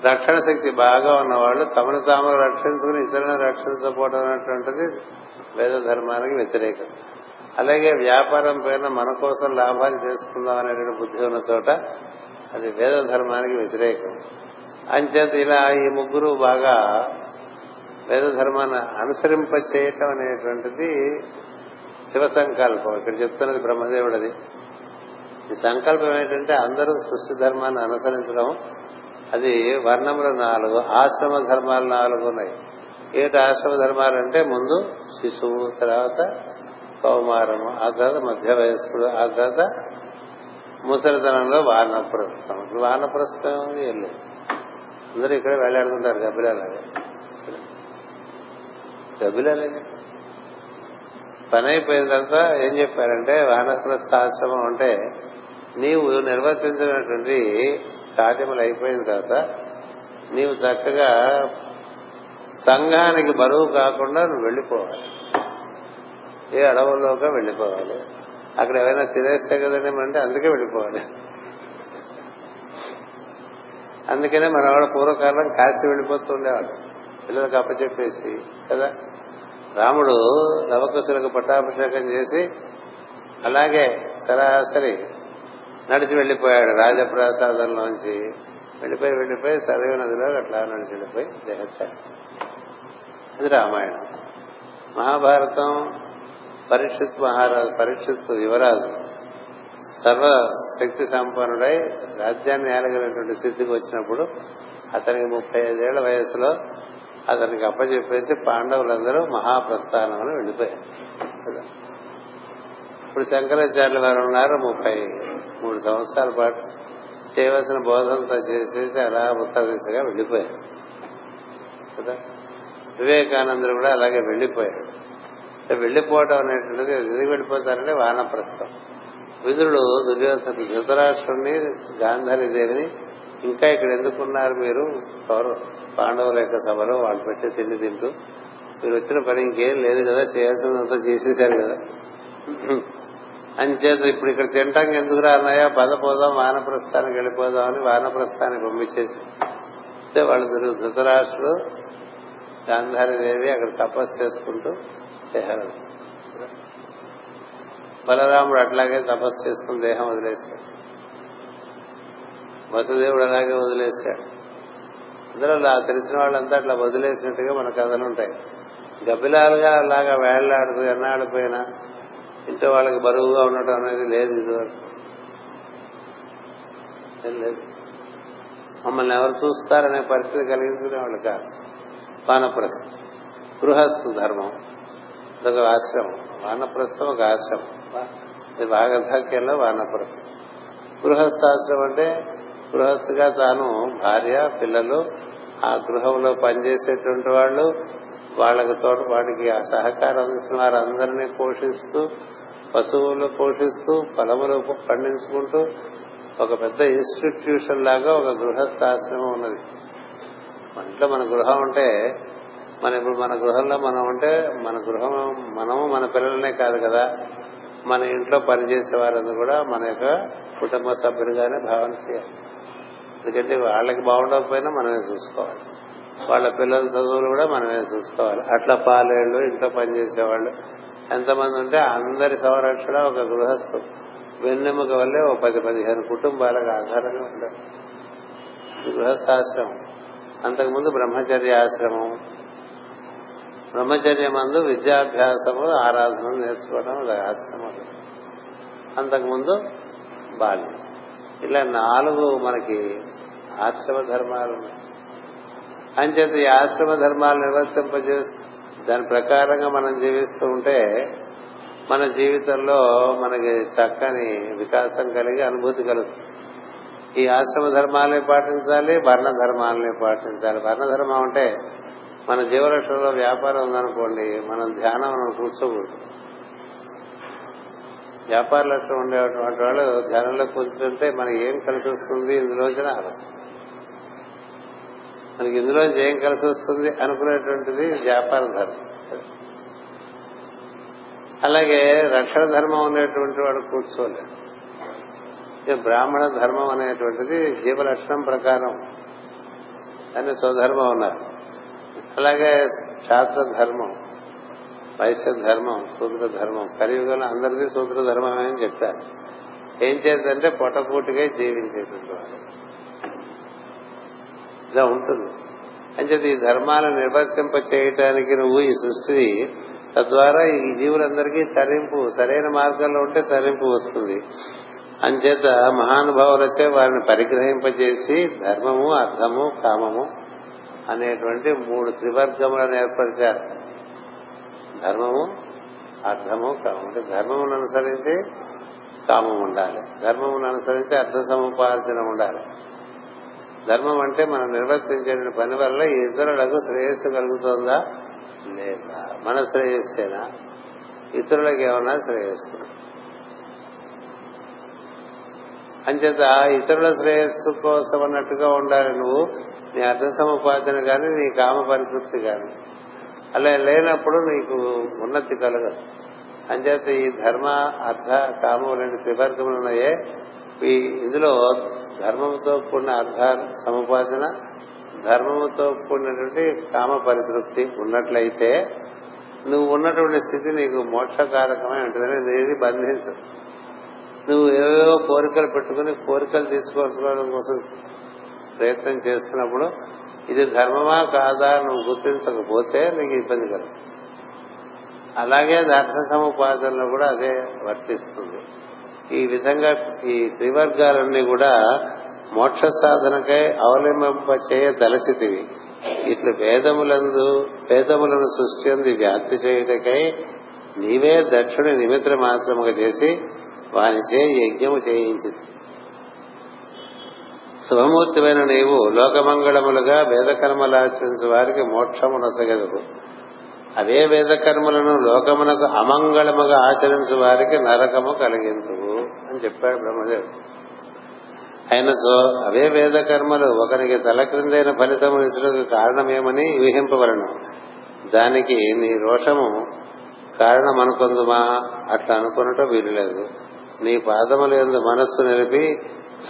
రక్షణ శక్తి బాగా ఉన్నవాళ్ళు తమను తాము రక్షించుకుని ఇతరులను రక్షించకపోవడం అనేటువంటిది వేద ధర్మానికి వ్యతిరేకం. అలాగే వ్యాపారం పైన మన కోసం లాభాలు చేసుకుందాం అనేటువంటి బుద్ధి ఉన్న చోట అది వేద ధర్మానికి వ్యతిరేకం. అంచేత ఇలా ఈ ముగ్గురు బాగా వేద ధర్మాన్ని అనుసరింప చేయటం అనేటువంటిది శివ సంకల్పం. ఇక్కడ చెప్తున్నది బ్రహ్మదేవుడది. ఈ సంకల్పం ఏంటంటే అందరూ సృష్టి ధర్మాన్ని అనుసరించడం. అది వర్ణములు 4, ఆశ్రమ ధర్మాలు 4 ఉన్నాయి. ఏటి ఆశ్రమ ధర్మాలు అంటే ముందు శిశువు, తర్వాత కౌమారము, ఆ తర్వాత మధ్య వయస్కుడు, ఆ తర్వాత ముసలితనంలో వానప్రస్థం. ఇప్పుడు వానప్రస్థం వెళ్ళి అందరూ ఇక్కడ వేలాడుతుంటారు గబ్బిలాలే గబ్బిలాలే. పని అయిపోయిన తర్వాత ఏం చెప్పారంటే వానప్రస్థ ఆశ్రమం అంటే నీవు నిర్వర్తించినటువంటి కార్యములు అయిపోయిన తర్వాత నీవు చక్కగా సంఘానికి బరువు కాకుండా నువ్వు వెళ్ళిపోవాలి, ఏ అడవుల్లోగా వెళ్ళిపోవాలి. అక్కడ ఏమైనా తినేస్తే కదండి అంటే అందుకే వెళ్ళిపోవాలి. అందుకనే మనవాడు పూర్వకాలం కాశీ వెళ్ళిపోతూ ఉండేవాడు పిల్లలకు అప్పచెప్పేసి కదా. రాముడు లవకుశులకు పట్టాభిషేకం చేసి అలాగే సరాసరి నడిచి వెళ్లిపోయాడు రాజప్రసాదంలోంచి. వెళ్ళిపోయి సరయూ నదిలో అట్లా నడిచి వెళ్ళిపోయి దేహత్యాగం. అది రామాయణం. మహాభారతం పరీక్షిత్తు యువరాజు సర్వశక్తి సంపన్నుడై రాజ్యాన్ని ఏలగలిగినటువంటి స్థితికి వచ్చినప్పుడు అతనికి 35 ఏళ్ల వయసులో అతనికి అప్పచెప్పేసి పాండవులందరూ మహాప్రస్థానంలో వెళ్ళిపోయారు. ఇప్పుడు శంకరాచార్యుల వారు ఉన్నారు 33 సంవత్సరాల పాటు చేయవలసిన బోధంతా చేసేసి అలా ఉత్తర దిశగా వెళ్ళిపోయారు కదా. వివేకానందుడు కూడా అలాగే వెళ్ళిపోయాడు. వెళ్లిపోవటం అనేటువంటిది ఎందుకు వెళ్ళిపోతారంటే వానప్రస్థం. విదురుడు ధృతరాష్ట్రుడిని, గాంధారీ దేవిని ఇంకా ఇక్కడ ఎందుకున్నారు మీరు పాండవుల యొక్క సభలో వాళ్ళు పెట్టే తిండి తింటూ, మీరు వచ్చిన పని ఇంకేం లేదు కదా, చేయాల్సిందంతా చేసేసారు కదా, అంచేత ఇప్పుడు ఇక్కడ తినటానికి ఎందుకు రా అన్నాయా, పదపోదాం వానప్రస్థానికి వెళ్ళిపోదాం అని వానప్రస్థానికి పంపించేసి వాళ్ళు ధృతరాష్ట్రుడు గాంధారీ దేవి అక్కడ తపస్సు చేసుకుంటూ దేహం. బలరాముడు అట్లాగే తపస్సు చేసుకుని దేహం వదిలేశాడు. వసుదేవుడు అలాగే వదిలేశాడు. అందరూ అలా తెలిసిన వాళ్ళంతా అట్లా వదిలేసినట్టుగా మన కథలు ఉంటాయి. గబ్బిలాలుగా అలాగా వేళ్లాడుతూ ఎన్నాడిపోయినా ఇంట్లో వాళ్ళకి బరువుగా ఉండటం అనేది లేదు. ఇదివరకు మమ్మల్ని ఎవరు చూస్తారనే పరిస్థితి కలిగించుకునేవాళ్ళు కాదు. వానప్రస్థ గృహస్థ ధర్మం ఒక ఆశ్రమం, వానప్రస్థం ఒక ఆశ్రమం, వాగధాక్యంలో వానప్రస్థం. గృహస్థాశ్రమం అంటే గృహస్థుగా తాను భార్య పిల్లలు ఆ గృహంలో పనిచేసేటువంటి వాళ్ళు వాళ్ళతో వాటికి ఆ సహకారం అందిస్తున్న వారందరినీ పోషిస్తూ పశువులు పోషిస్తూ పొలములు పండించుకుంటూ ఒక పెద్ద ఇన్స్టిట్యూషన్ లాగా ఒక గృహస్థాశ్రమం ఉన్నది. మనలో మన గృహం ఉంటే మన ఇప్పుడు మన గృహంలో మనం ఉంటే మన గృహం మనము మన పిల్లలనే కాదు కదా, మన ఇంట్లో పనిచేసే వారందరూ కూడా మన యొక్క కుటుంబ సభ్యులుగానే భావన చేయాలి. ఎందుకంటే వాళ్ళకి బాగుండకపోయినా మనమే చూసుకోవాలి, వాళ్ళ పిల్లల చదువులు కూడా మనమే చూసుకోవాలి. అట్లా పాలేళ్ళు, ఇంట్లో పనిచేసేవాళ్ళు ఎంతమంది ఉంటే అందరి సంరక్షణ ఒక గృహస్థు వెన్నెముక వల్లే ఒక 10-15 కుటుంబాలకు ఆధారంగా ఉండాలి గృహస్థాశ్రమం. అంతకుముందు బ్రహ్మచర్యాశ్రమం, బ్రహ్మచర్య మందు విద్యాభ్యాసము, ఆరాధన నేర్చుకోవడం ఆశ్రమం, అంతకుముందు బాల్యం, ఇలా 4 మనకి ఆశ్రమ ధర్మాలు ఉన్నాయి. అంచేత ఈ ఆశ్రమ ధర్మాలు నిర్వర్తింపజేస్తూ దాని ప్రకారంగా మనం జీవిస్తూ ఉంటే మన జీవితంలో మనకి చక్కని వికాసం కలిగి అనుభూతి కలుగుతుంది. ఈ ఆశ్రమ ధర్మాలని పాటించాలి, వర్ణ ధర్మాలని పాటించాలి. వర్ణ ధర్మం అంటే మన జీవలక్ష్యంలో వ్యాపారం ఉందనుకోండి, మనం ధ్యానం కూర్చోకూడదు. వ్యాపార లక్ష్యం ఉండేటువంటి వాళ్ళు ధ్యానంలో కూర్చుంటే మనకి ఏం కలిసి వస్తుంది, ఇందులోంచిన ఆలోచన మనకి ఇందులోంచి ఏం కలిసి వస్తుంది అనుకునేటువంటిది వ్యాపార ధర్మం. అలాగే రక్షణ ధర్మం అనేటువంటి వాడు కూర్చోలేడు. బ్రాహ్మణ ధర్మం అనేటువంటిది జీవలక్షణం ప్రకారం అని స్వధర్మం ఉన్నారు. అలాగే శాస్త్ర ధర్మం, వైశ్య ధర్మం, శూద్ర ధర్మం, కలియుగంలో అందరిది శూద్ర ధర్మం అని చెప్పారు. ఏం చేద్దంటే పొటపూటిగా జీవించేటువంటి వాడు ఇలా ఉంటుంది. అంచేది ఈ ధర్మాలను నిర్వర్తింప చేయటానికి నువ్వు ఈ సృష్టి, తద్వారా ఈ జీవులందరికీ తరింపు, సరైన మార్గంలో ఉంటే తరింపు వస్తుంది. అంచేత మహానుభావులచే వారిని పరిగ్రహింపజేసి ధర్మము, అర్థము, కామము అనేటువంటి 3 త్రివర్గములను ఏర్పరిచారు. ధర్మము, అర్థము, కామం. అంటే ధర్మమును అనుసరించి కామం ఉండాలి, ధర్మమును అనుసరించి అర్థ సముపార్జనం ఉండాలి. ధర్మం అంటే మనం నిర్వర్తించే పని వల్ల ఇతరులకు శ్రేయస్సు కలుగుతుందా లేదా, మన శ్రేయస్సేనా, ఇతరులకు ఏమన్నా శ్రేయస్సు. అంచేత ఇతరుల శ్రేయస్సు కోసం అన్నట్టుగా ఉండాలి నువ్వు, నీ అర్థ సముపార్జన కానీ, నీ కామ పరితృప్తి కానీ. అలా లేనప్పుడు నీకు ఉన్నతి కలగదు. అంచేత ఈ ధర్మ, అర్థ, కామం 2 త్రివర్గములు ఉన్నాయే. ఇందులో ధర్మంతో కూడిన అర్థ సముపార్జన, ధర్మంతో కూడినటువంటి కామ పరితృప్తి ఉన్నట్లయితే నువ్వు ఉన్నటువంటి స్థితి నీకు మోక్షకారకమై ఉంటుంది. ఏది బంధించదు. నువ్వు ఏవేవో కోరికలు పెట్టుకుని కోరికలు తీసుకోవాల్సుకోవడం కోసం ప్రయత్నం చేస్తున్నప్పుడు ఇది ధర్మమా కాదా నువ్వు గుర్తించకపోతే నీకు ఇబ్బంది కలదు. అలాగే అర్థ సముపార్జనలో కూడా అదే వర్తిస్తుంది. ఈ విధంగా ఈ త్రివర్గాలన్నీ కూడా మోక్ష సాధనకై అవలంబింప చేయ తలసితివి. ఇట్లు వేదములను సృష్టి అంది వ్యాప్తి చేయుటకై నీవే దక్షుని నిమిత్త మాత్రముగా చేసి వానిచే యజ్ఞము చేయించి. శుభమూర్తివైన నీవు లోకమంగళములుగా వేదకర్మలు ఆచరించే వారికి మోక్షము నొసగదు. అవే వేదకర్మలను లోకమునకు అమంగళముగా ఆచరించు వారికి నరకము కలిగింతువు అని చెప్పాడు బ్రహ్మదేవుడు. అయినచో అవే వేదకర్మలు ఒకరికి తలక్రిందైన ఫలితము ఇసుకు కారణమేమని ఊహింపవలను. దానికి నీ రోషము కారణమనుకుందుమా, అట్లా అనుకున్నట వీలులేదు. నీ పాదముల యందు మనస్సు నిలిపి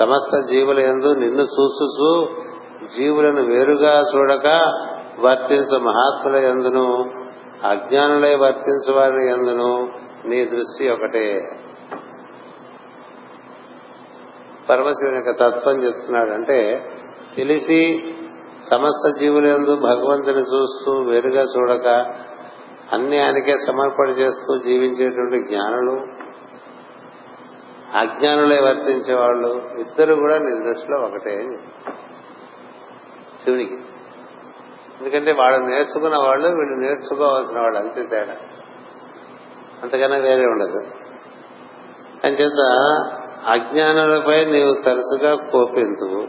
సమస్త జీవుల యందు నిన్ను చూసుచూ జీవులను వేరుగా చూడక వర్తించు మహాత్ముల యందును అజ్ఞానులై వర్తించు వారి యందును నీ దృష్టి ఒకటే. పరమశివుని యొక్క తత్వం చెప్తున్నాడు. అంటే తెలిసి సమస్త జీవుల యందు భగవంతుని చూస్తూ వేరుగా చూడక అన్ని ఆయనకే సమర్పణ చేస్తూ జీవించేటువంటి జ్ఞానులు, అజ్ఞానులే వర్తించేవాళ్ళు ఇద్దరు కూడా నీ దృష్టిలో ఒకటే అని శివునికి. ఎందుకంటే వాళ్ళు నేర్చుకున్న వాళ్ళు, వీళ్ళు నేర్చుకోవాల్సిన వాళ్ళు, అంతే తేడా, అంతకన్నా వేరే ఉండదు. అంచేత అజ్ఞానులపై నీవు తరచుగా కోపింతువు,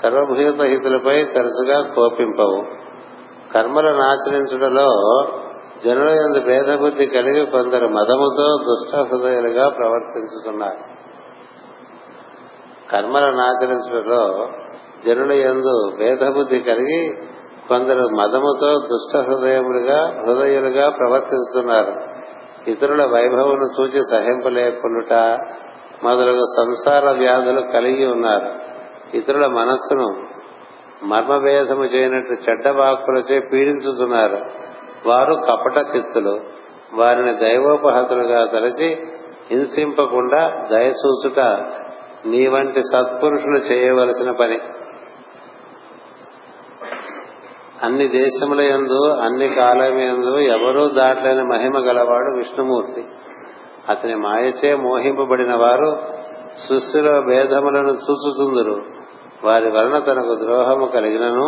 సర్వభూత హితులపై తరచుగా కోపింపవు. కర్మలను ఆచరించడంలో జనుల యందు భేదబుద్ధి కలిగి కొందరు మదముతో దుష్ట హృదయాలుగా ప్రవర్తించుతున్నారు. కర్మలను ఆచరించడంలో జనుల యందు భేదబుద్ధి కలిగి కొందరు మదముతో దుష్ట హృదయాలుగా ప్రవర్తిస్తున్నారు. ఇతరుల వైభవమును చూచి సహింపలేకుండుట మొదలగు సంసార వ్యాధులు కలిగి ఉన్నారు. ఇతరుల మనస్సును మర్మభేదము చేయనట్టు చెడ్డ వాక్కులచే పీడించుతున్నారు. వారు కపట చిత్తులు. వారిని దైవోపహతులుగా తలచి హింసింపకుండా దయచూచుట నీ వంటి సత్పురుషులు చేయవలసిన పని. అన్ని దేశముల యందు అన్ని కాలములందు ఎవరూ దాటలేని మహిమ గలవాడు విష్ణుమూర్తి. అతని మాయచే మోహింపబడిన వారు సృష్టిలో భేదములను చూచుతుందురు. వారి వలన తనకు ద్రోహము కలిగినను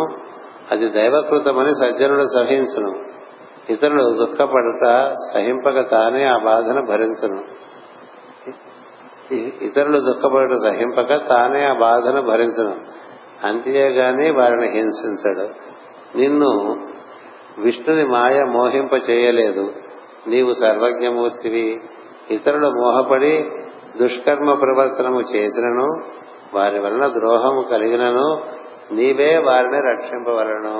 అది దైవకృతమని సజ్జనుడు సహించును. ఇతరులు దుఃఖపడుట సహింపక తానే ఆ బాధను భరించును. అంతేగాని వారిని హింసించడు. నిన్ను విష్ణుని మాయ మోహింప చేయలేదు. నీవు సర్వజ్ఞమూర్తివి. ఇతరులు మోహపడి దుష్కర్మ ప్రవర్తనము చేసినను వారి వలన ద్రోహము కలిగినను నీవే వారిని రక్షింపవలను.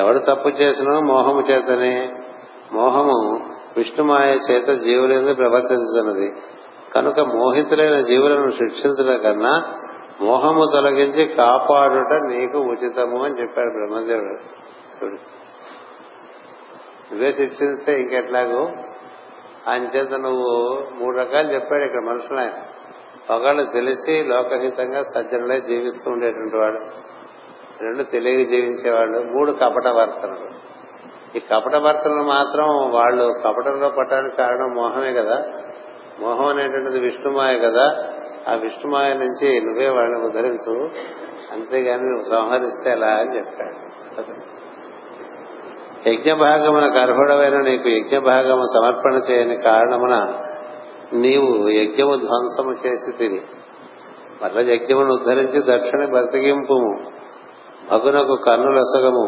ఎవడు తప్పు చేసినో మోహము చేతనే. మోహము విష్ణుమాయ చేత జీవులందు ప్రవర్తిస్తున్నది కనుక మోహితులైన జీవులను శిక్షించడం కన్నా మోహము తొలగించి కాపాడుట నీకు ఉచితము అని చెప్పాడు బ్రహ్మదేవుడు. నువ్వే శిక్షిస్తే ఇంకెట్లాగూ ఆయన చేత. నువ్వు మూడు రకాలు చెప్పాడు ఇక్కడ మనుషులు. ఆయన ఒకళ్ళు తెలిసి లోకహితంగా సజ్జనులే జీవిస్తూ ఉండేటువంటి వాడు, రెండు తెలియక జీవించేవాళ్ళు, మూడు కపట వర్తనలు. ఈ కపట వర్తనలు మాత్రం వాళ్ళు కపటంలో పట్టడానికి కారణం మోహమే కదా. మోహం అనేటువంటిది విష్ణుమాయ కదా. ఆ విష్ణుమాయ నుంచి నువ్వే వాళ్ళని ఉద్ధరించు, అంతేగాని నువ్వు సంహరిస్తే అలా అని చెప్పాడు. యజ్ఞభాగమునకు అర్హుడవైన నీకు యజ్ఞభాగము సమర్పణ చేయని కారణమున నీవు యజ్ఞము ధ్వంసము చేసి తిని వల్ల యజ్ఞమును ఉద్ధరించి దక్షిణ బ్రతికింపు. మగునకు కన్నులసగము,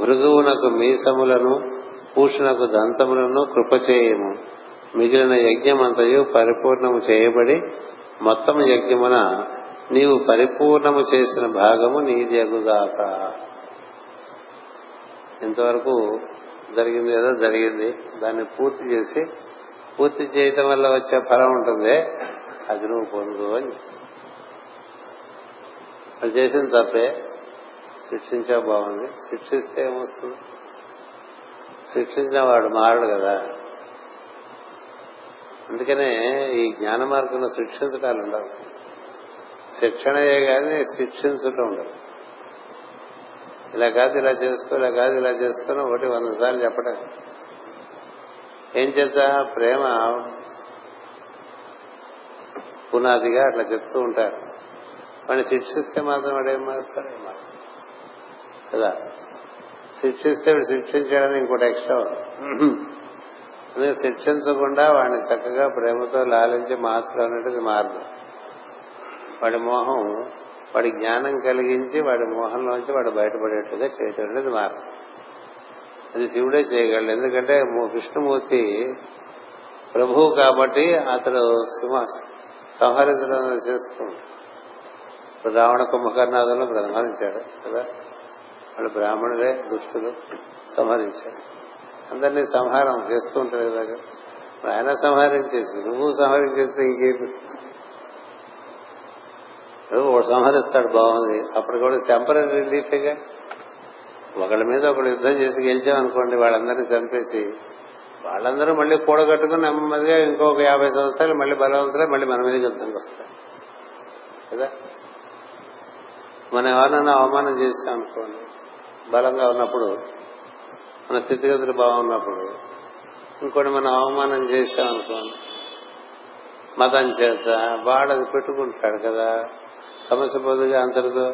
భృగువునకు మీసములను, పూషణకు దంతములను కృపచేయము. మిగిలిన యజ్ఞమంతయు పరిపూర్ణము చేయబడి మొత్తం యజ్ఞమున నీవు పరిపూర్ణము చేసిన భాగము నీదెగుగాక. ఇంతవరకు జరిగింది ఏదో జరిగింది, దాన్ని పూర్తి చేసి పూర్తి చేయటం వల్ల వచ్చే ఫలం ఉంటుంది, అది నువ్వు పొందు అని. అది చేసిన తప్పే శిక్షించా బాగుంది. శిక్షిస్తే ఏమొస్తుంది? శిక్షించిన వాడు మారడు కదా. అందుకనే ఈ జ్ఞాన మార్గంలో శిక్షించటాలు ఉండవు. శిక్షణయే కానీ శిక్షించటం ఉండదు. ఇలా కాదు ఇలా చేసుకో, ఇలా కాదు ఇలా చేసుకుని ఒకటి 100 సార్లు చెప్పడం. ఏం చేద్దా ప్రేమ పునాదిగా అట్లా చెప్తూ ఉంటారు. వాడిని శిక్షిస్తే మాత్రం వాడు ఏం మారుతాడు? ఏం మారుతాడు కదా. శిక్షిస్తే శిక్షించడానికి ఇంకోటి ఎక్స్ట్రా. అందుకే శిక్షించకుండా వాడిని చక్కగా ప్రేమతో లాలించి మార్చడం అనేది మార్గం. వాడి మోహం వాడి జ్ఞానం కలిగించి వాడి మోహంలోంచి వాడు బయటపడేట్టుగా చేయటం అనేది మార్గం. అది శివుడే చేయగలడు. ఎందుకంటే విష్ణుమూర్తి ప్రభువు కాబట్టి అతడు సంహరించడం చేస్తూ ఉంటాడు. రావణ కుంభకర్ణాదంలో సంహరించాడు కదా. వాళ్ళు బ్రాహ్మణులే, దుష్టులు, సంహరించాడు. అందరినీ సంహారం చేస్తూ ఉంటాడు కదా. ఆయన సంహరించేసి నువ్వు సంహరించేస్తే ఇంకేమి? ఒకడు సంహరిస్తాడు బాగుంది, అప్పుడు కూడా టెంపరీ రిలీఫేగా. ఒకళ్ళ మీద ఒకళ్ళు యుద్ధం చేసి గెలిచామనుకోండి, వాళ్ళందరినీ చంపేసి వాళ్ళందరూ మళ్ళీ కూడగట్టుకుని నెమ్మదిగా ఇంకొక 50 సంవత్సరాలు మళ్ళీ బలవంతులే మళ్ళీ మన మీద యుద్ధానికి వస్తారు కదా. మనం ఎవరినైనా అవమానం చేసాం అనుకోండి, బలంగా ఉన్నప్పుడు, మన స్థితిగతులు బాగున్నప్పుడు ఇంకోటి మనం అవమానం చేసాం అనుకోండి మతం చేత, వాడు అది పెట్టుకుంటాడు కదా. సమస్య పొద్దుగా అంతటితో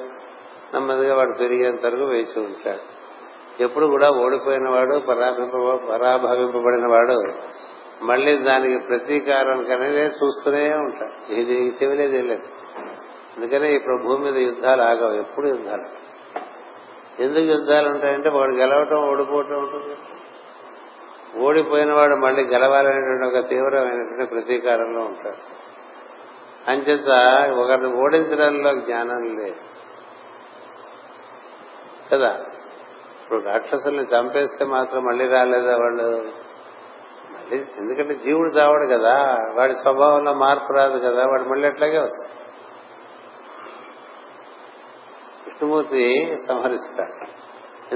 నెమ్మదిగా వాడు పెరిగేంత వరకు వేచి ఉంటాడు. ఎప్పుడు కూడా ఓడిపోయిన వాడు, పరాభవింపబడిన వాడు మళ్ళీ దానికి ప్రతీకారానికి అనేది చూస్తూనే ఉంటాడు. ఇది తెలియలేదు లేదు. అందుకనే ఈ భూమి మీద యుద్ధాలు ఆగవు, ఎప్పుడు యుద్ధాలు. ఎందుకు యుద్ధాలు ఉంటాయంటే వాడు గెలవటం ఓడిపోవటం ఉంటుంది. ఓడిపోయిన వాడు మళ్ళీ గెలవాలనేటువంటి ఒక తీవ్రమైనటువంటి ప్రతీకారంలో ఉంటాడు. అంచేత ఒకరిని ఓడించడంలో జ్ఞానం లేదు కదా. ఇప్పుడు రాక్షసుల్ని చంపేస్తే మాత్రం మళ్ళీ రాలేదా వాళ్ళు? మళ్ళీ, ఎందుకంటే జీవుడు చావడు కదా, వాడి స్వభావంలో మార్పు రాదు కదా, వాడు మళ్ళీ అట్లాగే వస్తాడు. విష్ణుమూర్తి సంహరిస్తాడు,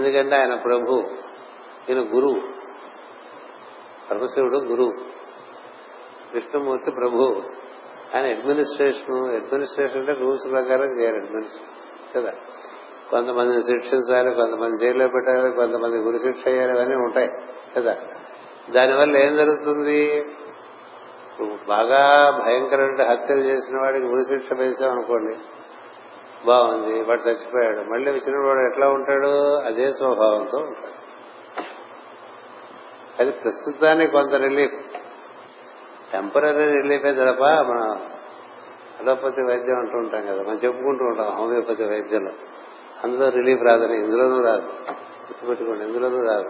ఎందుకంటే ఆయన ప్రభు, ఈయన గురువు. పరమశివుడు గురువు, విష్ణుమూర్తి ప్రభు. ఆయన అడ్మినిస్ట్రేషన్ అంటే రూల్స్ ప్రకారం చేయాలి అడ్మినిస్ట్రేషన్ కదా. కొంతమందిని శిక్షించాలి, కొంతమంది జైల్లో పెట్టాలి, కొంతమంది గురి శిక్ష అయ్యాలి, అవన్నీ ఉంటాయి కదా. దానివల్ల ఏం జరుగుతుంది? బాగా భయంకరమైన హత్యలు చేసిన వాడికి గురి శిక్ష వేసామనుకోండి, బాగుంది, వాడు చచ్చిపోయాడు. మళ్ళీ వచ్చిన వాడు ఎట్లా ఉంటాడు? అదే స్వభావంతో ఉంటాడు. అది ప్రస్తుతానికి కొంత రిలీఫ్, టెంపరీ రిలీఫే తప్ప. మనం అలోపతి వైద్యం అంటూ ఉంటాం కదా, మనం చెప్పుకుంటూ ఉంటాం హోమియోపతి వైద్యంలో, అందులో రిలీఫ్ రాదని, ఇందులోనూ రాదు. గుర్తుపెట్టుకోండి, ఇందులోనూ రాదు.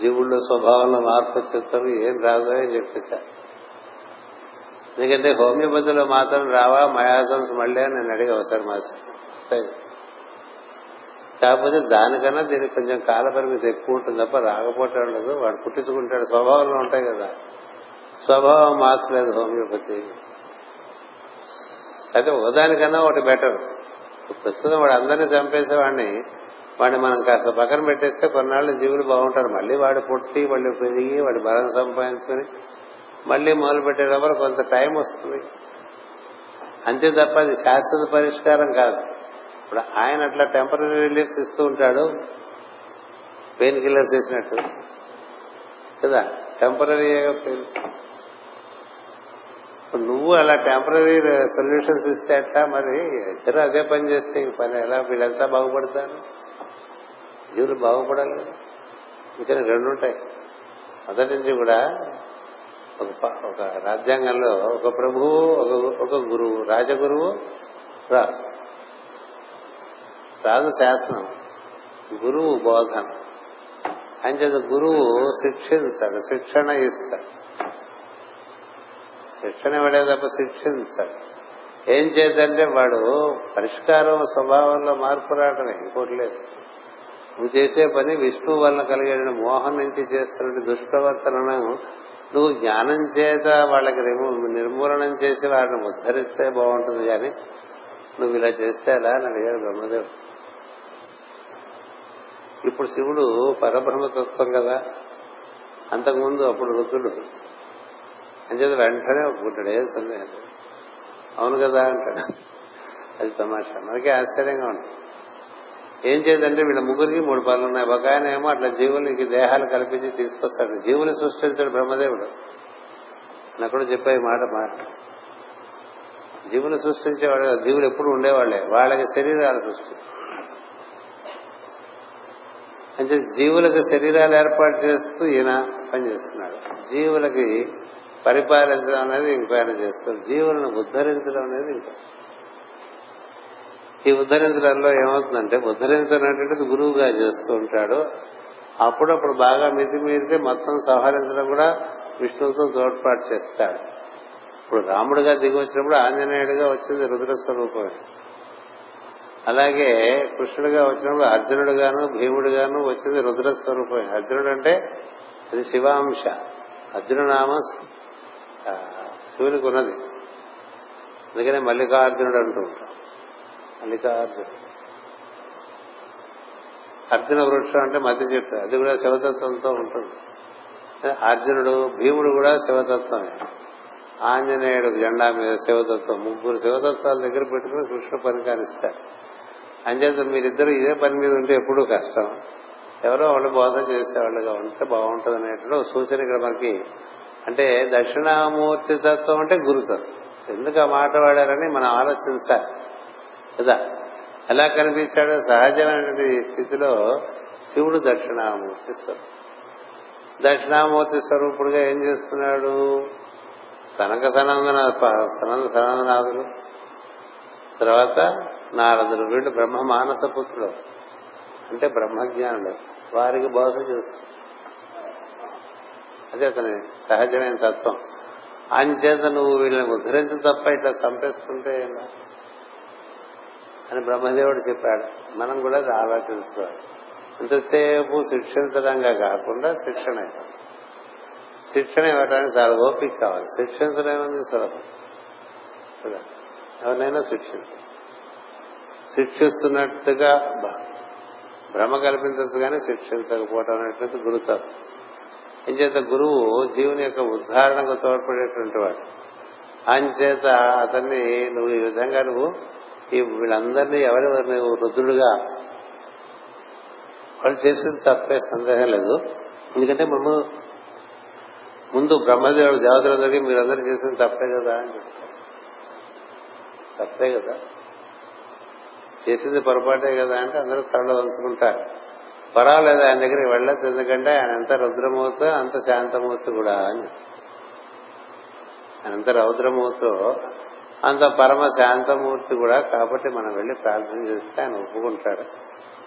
జీవుల్లో స్వభావంలో మార్పు వచ్చేస్తాం, ఏం రాదు అని చెప్పేశారు. ఎందుకంటే హోమియోపతిలో మాత్రం రావా మయాసమ్స్ మళ్ళీ అని నేను అడిగా ఒకసారి మాస్. కాకపోతే దానికన్నా దీనికి కొంచెం కాలపరిమితి ఎక్కువ ఉంటుంది తప్ప రాకపోతే ఉండదు. వాడు పుట్టించుకుంటాడు, స్వభావంలో ఉంటాయి కదా. స్వభావం మార్చలేదు హోమియోపతి అయితే. ఒకదానికన్నా ఒకటి బెటర్. ప్రస్తుతం వాడు అందరినీ చంపేసేవాడిని, వాడిని మనం కాస్త పక్కన పెట్టేస్తే కొన్నాళ్ళు జీవులు బాగుంటారు. మళ్ళీ వాడు పుట్టి, మళ్ళీ పెరిగి, వాడి బలం సంపాదించుకుని మళ్ళీ మొదలుపెట్టేటప్పుడు కొంత టైం వస్తుంది, అంతే తప్ప అది శాశ్వత పరిష్కారం కాదు. ఇప్పుడు ఆయన అట్లా టెంపరీ రిలీఫ్స్ ఇస్తూ ఉంటాడు, పెయిన్ కిల్లర్స్ ఇచ్చినట్టు కదా, టెంపరీగా పెయిన్. నువ్వు అలా టెంపరీ సొల్యూషన్స్ ఇస్తే అట్లా, మరి ఇద్దరు అదే పని చేస్తే ఇంక పని ఎలా? వీళ్ళంతా బాగుపడతారు, జీవులు బాగుపడాలి. ఇంకా రెండు ఉంటాయి. మొదటి నుంచి కూడా ఒక రాజ్యాంగంలో ఒక ప్రభువు, ఒక గురువు, రాజగురువు, రాజు శాసనం, గురువు బోధన. ఆయన చేత గురువు శిక్షిస్తాడు, శిక్షణ ఇస్తాడు. శిక్షణ ఇవ్వడే తప్ప శిక్షిస్తాడు. ఏం చేద్దంటే వాడు పరిష్కారం స్వభావంలో మార్పు రావడమే, ఇంకోటి లేదు. నువ్వు చేసే పని విష్ణువు వల్ల కలిగే మోహం నుంచి చేస్తున్న దుష్ప్రవర్తనను నువ్వు జ్ఞానం చేత వాళ్ళకి నిర్మూలనం చేసి వాడిని ఉద్ధరిస్తే బాగుంటుంది. కానీ నువ్వు ఇలా చేస్తే అలా అని అడిగారు బ్రహ్మదేవుడు. ఇప్పుడు శివుడు పరబ్రహ్మతత్వం కదా, అంతకుముందు అప్పుడు రుద్రుడు. అంచేత వెంటనే ఒప్పుకుంటాడు, ఏ సందేహం అవును కదా అంటాడు. అది తమాషా, మనకి ఆశ్చర్యంగా ఉంటుంది. ఏం చేద్దంటే వీళ్ళ ముగ్గురికి మూడు పనులు ఉన్నాయి. ఒక ఆయన ఏమో అట్లా జీవులకి దేహాలు కల్పించి తీసుకొస్తాడు, జీవులు సృష్టించాడు బ్రహ్మదేవుడు. నాకు చెప్పే మాట జీవులు సృష్టించేవాడు. జీవులు ఎప్పుడు ఉండేవాళ్లే, వాళ్ళకి శరీరాలు సృష్టిస్తారు. అంటే జీవులకు శరీరాలు ఏర్పాటు చేస్తూ ఈయన పనిచేస్తున్నాడు. జీవులకి పరిపాలించడం అనేది ఇంకో ఆయన చేస్తారు, జీవులను ఉద్ధరించడం అనేది ఇంకో. ఈ ఉద్ధరించడంలో ఏమవుతుందంటే, ఉద్ధరించడం గురువుగా చేస్తూ ఉంటాడు. అప్పుడప్పుడు బాగా మితిమీరితే మొత్తం సంహరించడం కూడా విష్ణువుతో తోడ్పాటు చేస్తాడు. ఇప్పుడు రాముడుగా దిగి వచ్చినప్పుడు ఆంజనేయుడిగా వచ్చింది రుద్ర స్వరూపమే. అలాగే కృష్ణుడిగా వచ్చినప్పుడు అర్జునుడుగాను భీముడుగాను వచ్చింది రుద్ర స్వరూపమే. అర్జునుడు అంటే అది శివాంశ, అర్జుననామం శివునికి ఉన్నది. అందుకనే మల్లికార్జునుడు అంటూ ఉంటాం. మల్లికార్జునుడు, అర్జున వృక్షం అంటే మధ్య చెట్టు, అది కూడా శివతత్వంతో ఉంటుంది. అర్జునుడు భీముడు కూడా శివతత్వమే. ఆంజనేయుడు జెండా మీద శివతత్వం. ముగ్గురు శివతత్వాల దగ్గర పెట్టుకుని కృష్ణుడు పని కానిస్తాడు. అంచేత మీరిద్దరు ఇదే పని మీద ఉంటే ఎప్పుడూ కష్టం. ఎవరో వాళ్ళు బోధన చేసేవాళ్ళుగా ఉంటే బాగుంటుంది అనేటువంటి ఒక సూచన ఇక్కడ మనకి. అంటే దక్షిణామూర్తి తత్వం అంటే గురుతత్వం. ఎందుకు ఆ మాట వాడారని మనం ఆలోచించాలి కదా. ఎలా కనిపించాడో సహజమైనటువంటి స్థితిలో శివుడు దక్షిణామూర్తి స్వరూపుడు. దక్షిణామూర్తి స్వరూపుడుగా ఏం చేస్తున్నాడు? సనందనాథులు, తర్వాత నారదులు, వీళ్ళు బ్రహ్మ మానస పుత్రుడు అంటే బ్రహ్మజ్ఞానుడు, వారికి బోధ చేస్తారు. అదే అతని సహజమైన తత్వం. అంచేత నువ్వు వీళ్ళని ఉద్ధరించు తప్ప ఇట్లా చంపేస్తుంటే అని బ్రహ్మదేవుడు చెప్పాడు. మనం కూడా అది ఆలోచించుకోవాలి. ఎంతసేపు శిక్షించడంగా కాకుండా శిక్షణ, శిక్షణ ఇవ్వడానికి చాలా ఓపిక కావాలి. శిక్షించడమేంది సులభం కదా, ఎవరినైనా శిక్షించాలి. శిక్షిస్తున్నట్టుగా భ్రమ కల్పించచ్చు కానీ శిక్షించకపోవటం అనేటువంటి గురుతత్వం. అంచేత గురువు జీవుని యొక్క ఉద్ధారణకు తోడ్పడేటువంటి వాడు. అంచేత అతన్ని నువ్వు ఈ విధంగా నువ్వు వీళ్ళందరినీ ఎవరెవరు నువ్వు వృద్ధులుగా వాళ్ళు చేసేది తప్పే సందేహం లేదు. ఎందుకంటే మనము ముందు బ్రహ్మదేవుడు దేవతలందరికీ మీరందరూ చేసింది తప్పే కదా అని చెప్తారు. తప్పే కదా, చేసింది పొరపాటే కదా అంటే అందరూ తరలో వలుసుకుంటారు. పర్వాలేదు, ఆయన దగ్గరికి వెళ్ళచ్చు, ఎందుకంటే ఆయన ఎంత రౌద్రమూర్తో అంత శాంతమూర్తి కూడా అని. ఆయన ఎంత రౌద్రమూర్తో అంత పరమ శాంతమూర్తి కూడా. కాబట్టి మనం వెళ్ళి ప్రార్థన చేస్తే ఆయన ఒప్పుకుంటాడు,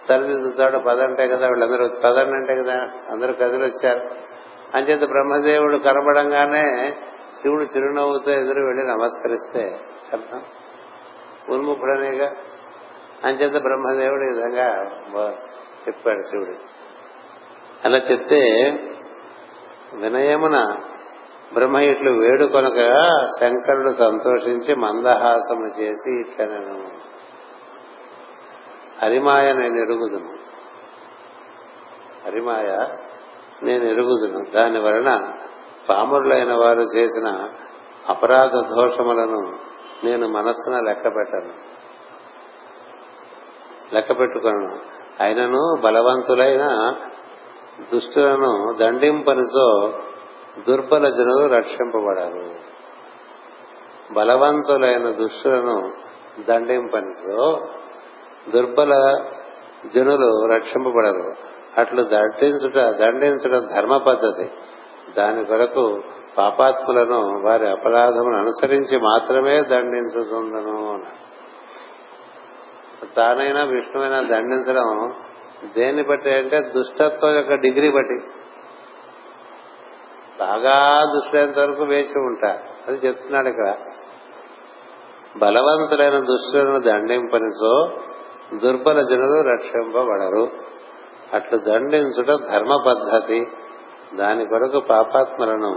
సరిదిద్దుతాడు. పదంటే కదా వీళ్ళందరూ, పదంటే కదా అందరూ కదిలి వచ్చారు. అంచేత బ్రహ్మదేవుడు కనబడంగానే శివుడు చిరునవ్వుతో ఎదురు వెళ్లి నమస్కరిస్తే అర్థం ఉన్ముఖుడనేగా. అంచేత బ్రహ్మదేవుడు ఈ విధంగా చెప్పాడు శివుడు. అలా చెప్తే వినయమున బ్రహ్మ ఇట్లు వేడుకొనగా శంకరుడు సంతోషించి మందహాసము చేసి ఇట్లనను హరిమాయ నేను ఎరుగుదును, హరిమాయ నేను ఎరుగుదును, దాని వలన పామురులైన వారు చేసిన అపరాధ దోషములను నేను మనస్సున లెక్క పెట్టుకొనను అయినను బలవంతులైన దుష్టులను దండింపనితో దుర్బల జనులు రక్షింపబడరు. బలవంతులైన దుష్టులను దండింపనితో దుర్బల జనులు రక్షింపబడరు. అట్లు దండించడం ధర్మ పద్ధతి. దాని కొరకు పాపాత్ములను వారి అపరాధమును అనుసరించి మాత్రమే దండించుతుందను. తానైనా విష్ణువైనా దండించడం దేన్ని బట్టి అంటే దుష్టత్వం యొక్క డిగ్రీ బట్టి. బాగా దుష్టులైనంత వరకు వేచి ఉంటారు. అది చెప్తున్నాడు ఇక్కడ. బలవంతులైన దుష్టులను దండింపనిచో దుర్బల జనులు రక్షింపబడరు. అట్లు దండించుట ధర్మ పద్ధతి. దాని కొరకు పాపాత్మలను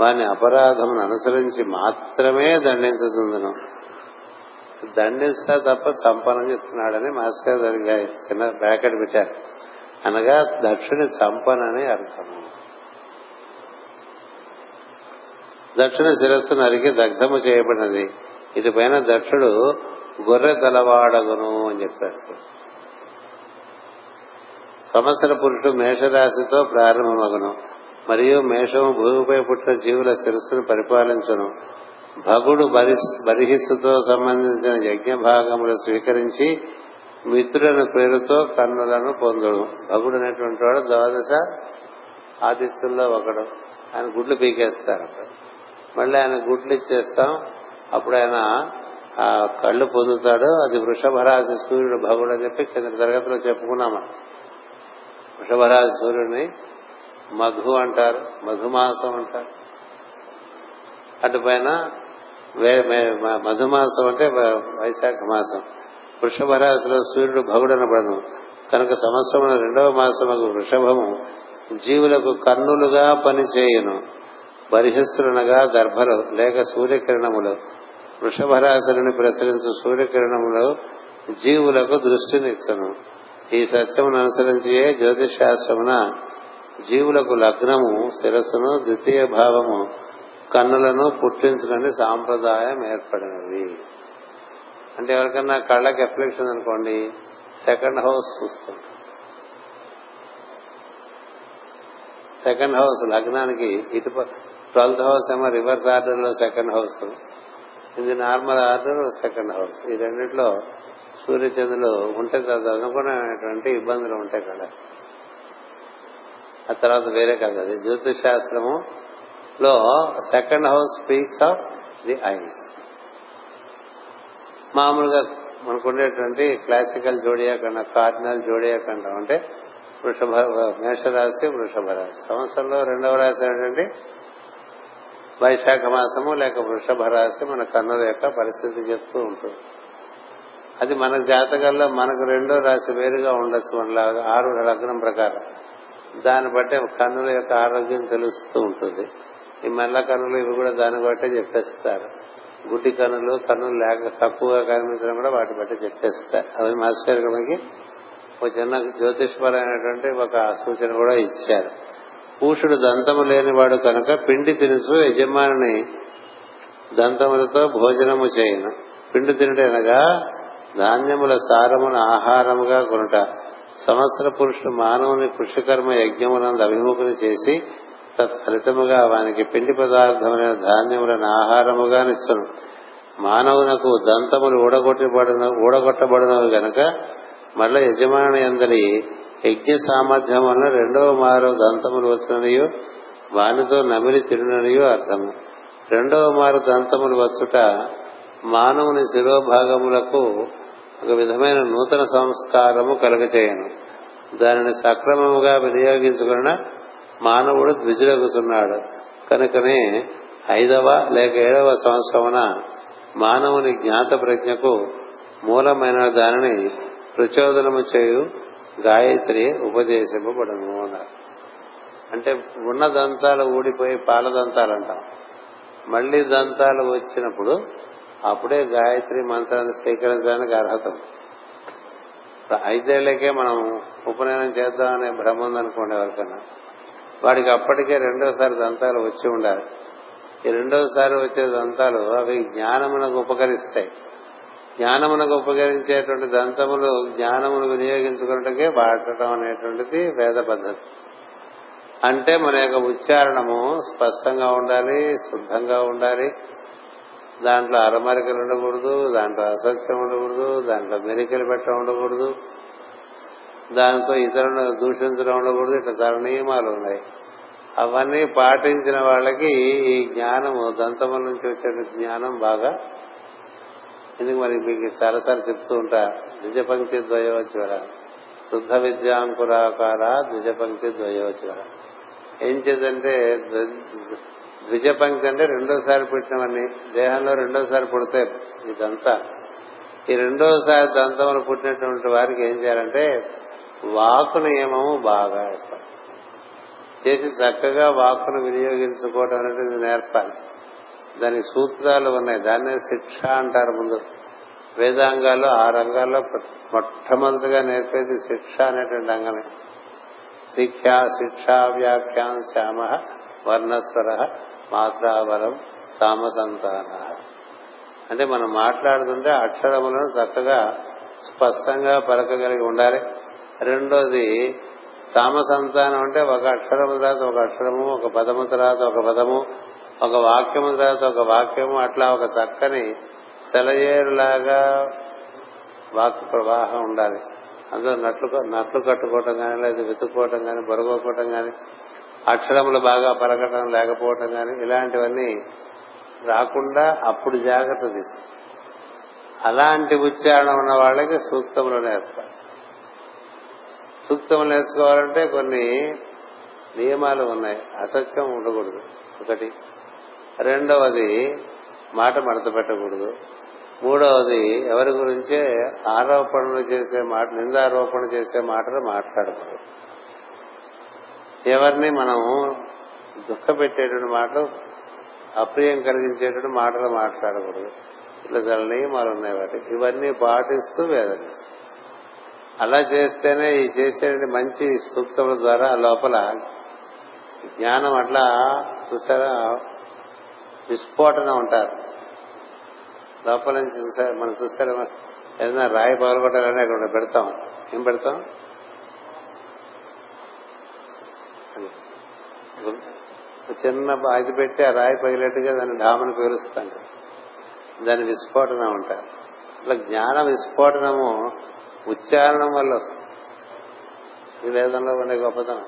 వాని అపరాధమును అనుసరించి మాత్రమే దండించుతుందను. దండిస్తా తప్ప చంపనని చెప్తున్నాడని మాస్టర్ గారికి చిన్న బ్రాకెట్ పెట్టారు. అనగా దక్షిణ చంపనని అర్థము. దక్షిణ శిరస్సు నరికి దగ్ధము చేయబడినది. ఇటుపైన దక్షుడు గొర్రె తలవాడగును అని చెప్పారు. సంవత్సర పురుషుడు మేషరాశితో ప్రారంభమగును. మరియు మేషము భూమిపై పుట్టిన జీవుల శిరస్సును పరిపాలించును. భగుడు బరిహిస్సుతో సంబంధించిన యజ్ఞ భాగములు స్వీకరించి మిత్రులను పేరుతో కన్నులను పొందుడు. భగుడు అనేటువంటి వాడు ద్వాదశ ఆదిత్యుల్లో ఒకడు. ఆయన గుడ్లు పీకేస్తారు, మళ్ళీ ఆయన గుడ్లు ఇచ్చేస్తాం, అప్పుడు ఆయన ఆ కళ్ళు పొందుతాడు. అది వృషభరాశి సూర్యుడు భగుడు అని చెప్పి కింద తరగతిలో చెప్పుకున్నాం. వృషభరాశి సూర్యుడిని మధు అంటారు, మధుమాసం అంటారు. అటుపైన మధుమాసం అంటే వైశాఖ మాసం. వృషభ రాశిలో సూర్యుడు భగుడనబడను కనుక సంవత్సరమున రెండవ మాసముకు వృషభము జీవులకు కన్నులుగా పనిచేయును. బరిహిస్సులనగా దర్భలు లేక సూర్యకిరణములు. వృషభ రాశులను ప్రసరించు సూర్యకిరణములు జీవులకు దృష్టినిచ్చను. ఈ సత్యమును అనుసరించియే జ్యోతిష్ శాస్త్రమున జీవులకు లగ్నము శిరస్సును ద్వితీయ భావము కన్నులను పుట్టించడానికి సాంప్రదాయం ఏర్పడినది. అంటే ఎవరికన్నా కళ్ళకి ఎఫ్లెక్షన్ అనుకోండి, సెకండ్ హౌస్ చూస్తుంటారు. సెకండ్ హౌస్ లగ్నానికి ఇటు 12th హౌస్ ఏమో రివర్స్ ఆర్డర్ లో సెకండ్ హౌస్, ఇది నార్మల్ ఆర్డర్ సెకండ్ హౌస్. ఈ రెండిట్లో సూర్యచంద్రులు ఉంటే అనుకున్నటువంటి ఇబ్బందులు ఉంటాయి కదా. ఆ తర్వాత వేరే కదా. అది జ్యోతిష్ శాస్త్రము లో second house speaks of the eyes. మామూలుగా మనకుండేటువంటి క్లాసికల్ జోడియాక్ అన్న కార్డినల్ జోడియాక్ అంటాం. అంటే మేషరాశి వృషభ రాశి. సంవత్సరంలో రెండవ రాశి ఏంటంటే వైశాఖ మాసము లేక వృషభ రాశి మన కన్నుల యొక్క పరిస్థితి చెప్తూ ఉంటుంది. అది మన జాతకంలో మనకు రెండో రాశి వేరుగా ఉండొచ్చు మనలాగా 6 లగ్నం ప్రకారం. దాన్ని బట్టే కన్నుల యొక్క ఆరోగ్యం తెలుస్తూ ఉంటుంది. ఈ మెల్ల కన్నులు ఇవి కూడా దాన్ని బట్టే చెప్పేస్తారు. గుడ్డి కన్నులు కన్నులు లేక తక్కువగా కనిపించడం కూడా వాటి బట్టే చెప్పేస్తారు. అవి మాస్టర్ గారు మనకి ఒక చిన్న జ్యోతిష్పరమైనటువంటి ఒక సూచన కూడా ఇచ్చారు. పూషుడు దంతము లేనివాడు కనుక పిండి తినుసు యజమానిని దంతములతో భోజనము చేయను. పిండి తినటనగా ధాన్యముల సారమును ఆహారముగా కొనుట. సంవత్సర పురుషుడు మానవుని కృషికర్మ యజ్ఞమునందు అభిముఖుని చేసి తత్ఫలితముగా వానికి పిండి పదార్థములైన ధాన్యములను ఆహారముగా నిచ్చును. మానవునకు దంతములు ఊడగొట్టబడినవి గనక మళ్ళా యజమాని అందరి యజ్ఞ సామర్థ్యం వలన రెండవ మారు దంతములు వచ్చుననియో వానితో నమిలి తిరుననియో అర్థము. రెండవ మారు దంతములు వచ్చుట మానవుని శిరోభాగములకు ఒక విధమైన నూతన సంస్కారము కలుగచేయను. దానిని సక్రమముగా వినియోగించుకున్న మానవుడు ద్విజులగుతున్నాడు కనుకనే 5వ లేక 7వ సంవత్సరమున మానవుని జ్ఞాత ప్రజ్ఞకు మూలమైన దానిని ప్రచోదనము చేయు గాయత్రి ఉపదేశింపబడును అన్నారు. అంటే ఉన్న దంతాలు ఊడిపోయి పాల దంతాలు అంటాం. మళ్లీ దంతాలు వచ్చినప్పుడు అప్పుడే గాయత్రి మంత్రాన్ని స్వీకరించడానికి అర్హత. 5 ఏళ్లకే మనం ఉపనయనం చేద్దామనే భ్రమ ఉందనుకోండి ఎవరికన్నా, వాడికి అప్పటికే రెండోసారి దంతాలు వచ్చి ఉండాలి. ఈ రెండోసారి వచ్చే దంతాలు అవి జ్ఞానమునకు ఉపకరిస్తాయి. జ్ఞానమునకు ఉపకరించేటువంటి దంతములు జ్ఞానమును వినియోగించుకున్నట్టుకే వాడటం అనేటువంటిది వేద పద్ధతి. అంటే మన యొక్క ఉచ్చారణము స్పష్టంగా ఉండాలి, శుద్ధంగా ఉండాలి, దాంట్లో అరమరికలు ఉండకూడదు, దాంట్లో అసత్యం ఉండకూడదు, దాంట్లో మెరికలు పెట్టడం ఉండకూడదు, దాంతో ఇతరులను దూషించడం ఉండకూడదు. ఇట్లా చాలా నియమాలు ఉన్నాయి. అవన్నీ పాటించిన వాళ్ళకి ఈ జ్ఞానము దంతముల నుంచి వచ్చే జ్ఞానం బాగా. ఎందుకు మరి మీకు చాలాసార్లు చెప్తూ ఉంటా, ద్విజపంక్తి ద్వయోజ్వర శుద్ధ విద్యాంకురాకార ద్విజపంక్తి ద్వయోజ్వర. ఏం చేద్దంటే ద్విజపంక్తి అంటే రెండోసారి పుట్టినవన్నీ దేహంలో రెండోసారి పుడతాయి. ఇదంతా ఈ రెండోసారి దంతములు పుట్టినటువంటి వారికి ఏం చేయాలంటే వాక్కు నియమము బాగా ఏర్పాటు చేసి చక్కగా వాక్కును వినియోగించుకోవడం అనేది నేర్పాలి. దానికి సూత్రాలు ఉన్నాయి, దాన్నే శిక్ష అంటారు. ముందు వేదాంగాల్లో ఆ రంగాల్లో మొట్టమొదటిగా నేర్పేది శిక్ష అనేటువంటి అంగమే. శిక్ష శిక్షా వ్యాఖ్యాన్ శ్యామ వర్ణస్వర మాత్రావరం సామ సంతాన. అంటే మనం మాట్లాడుతుంటే అక్షరములను చక్కగా స్పష్టంగా పలకగలిగి ఉండాలి. రెండోది సామ సంతానం అంటే ఒక అక్షరము తర్వాత ఒక అక్షరము, ఒక పదము తర్వాత ఒక పదము, ఒక వాక్యము తర్వాత ఒక వాక్యము, అట్లా ఒక చక్కని సెలయేరులాగా వాక్ ప్రవాహం ఉండాలి. అందులో నట్లు కట్టుకోవటం కానీ, లేదా వెతుక్కోవటం కానీ, బొరగోకోవటం కానీ, అక్షరములు బాగా పలకటం లేకపోవటం కానీ ఇలాంటివన్నీ రాకుండా అప్పుడు జాగ్రత్త తీసు. అలాంటి ఉచ్చారణ ఉన్న వాళ్ళకి సూక్తములు నేర్పాలి. సూక్తములు నేర్చుకోవాలంటే కొన్ని నియమాలు ఉన్నాయి. అసత్యం ఉండకూడదు ఒకటి, రెండవది మాట మడత పెట్టకూడదు, మూడవది ఎవరి గురించే ఆరోపణలు చేసే మాట, నిందారోపణ చేసే మాటలు మాట్లాడకూడదు, ఎవరిని మనం దుఃఖ పెట్టేటువంటి మాటలు, అప్రియం కలిగించేటువంటి మాటలు మాట్లాడకూడదు. ఇట్లా చాలా నియమాలు ఉన్నాయి వాటికి. ఇవన్నీ పాటిస్తూ వేదన అలా చేస్తేనే ఈ చేసే మంచి సూక్తముల ద్వారా లోపల జ్ఞానం అట్లా చూసారా విస్ఫోటన ఉంటారు లోపల నుంచి. చూసారు మనం చూసారా ఏదైనా రాయి పగలగొట్టాలని అక్కడ పెడతాం. ఏం పెడతాం? చిన్న అది పెట్టి ఆ రాయి పగిలేట్టుగా దాన్ని డామని పేరుస్తాం. దాని విస్ఫోటన ఉంటారు. అట్లా జ్ఞాన విస్ఫోటనము ఉచ్చారణం వల్ల వస్తుంది. ఈ వేదంలో ఉండే గొప్పతనం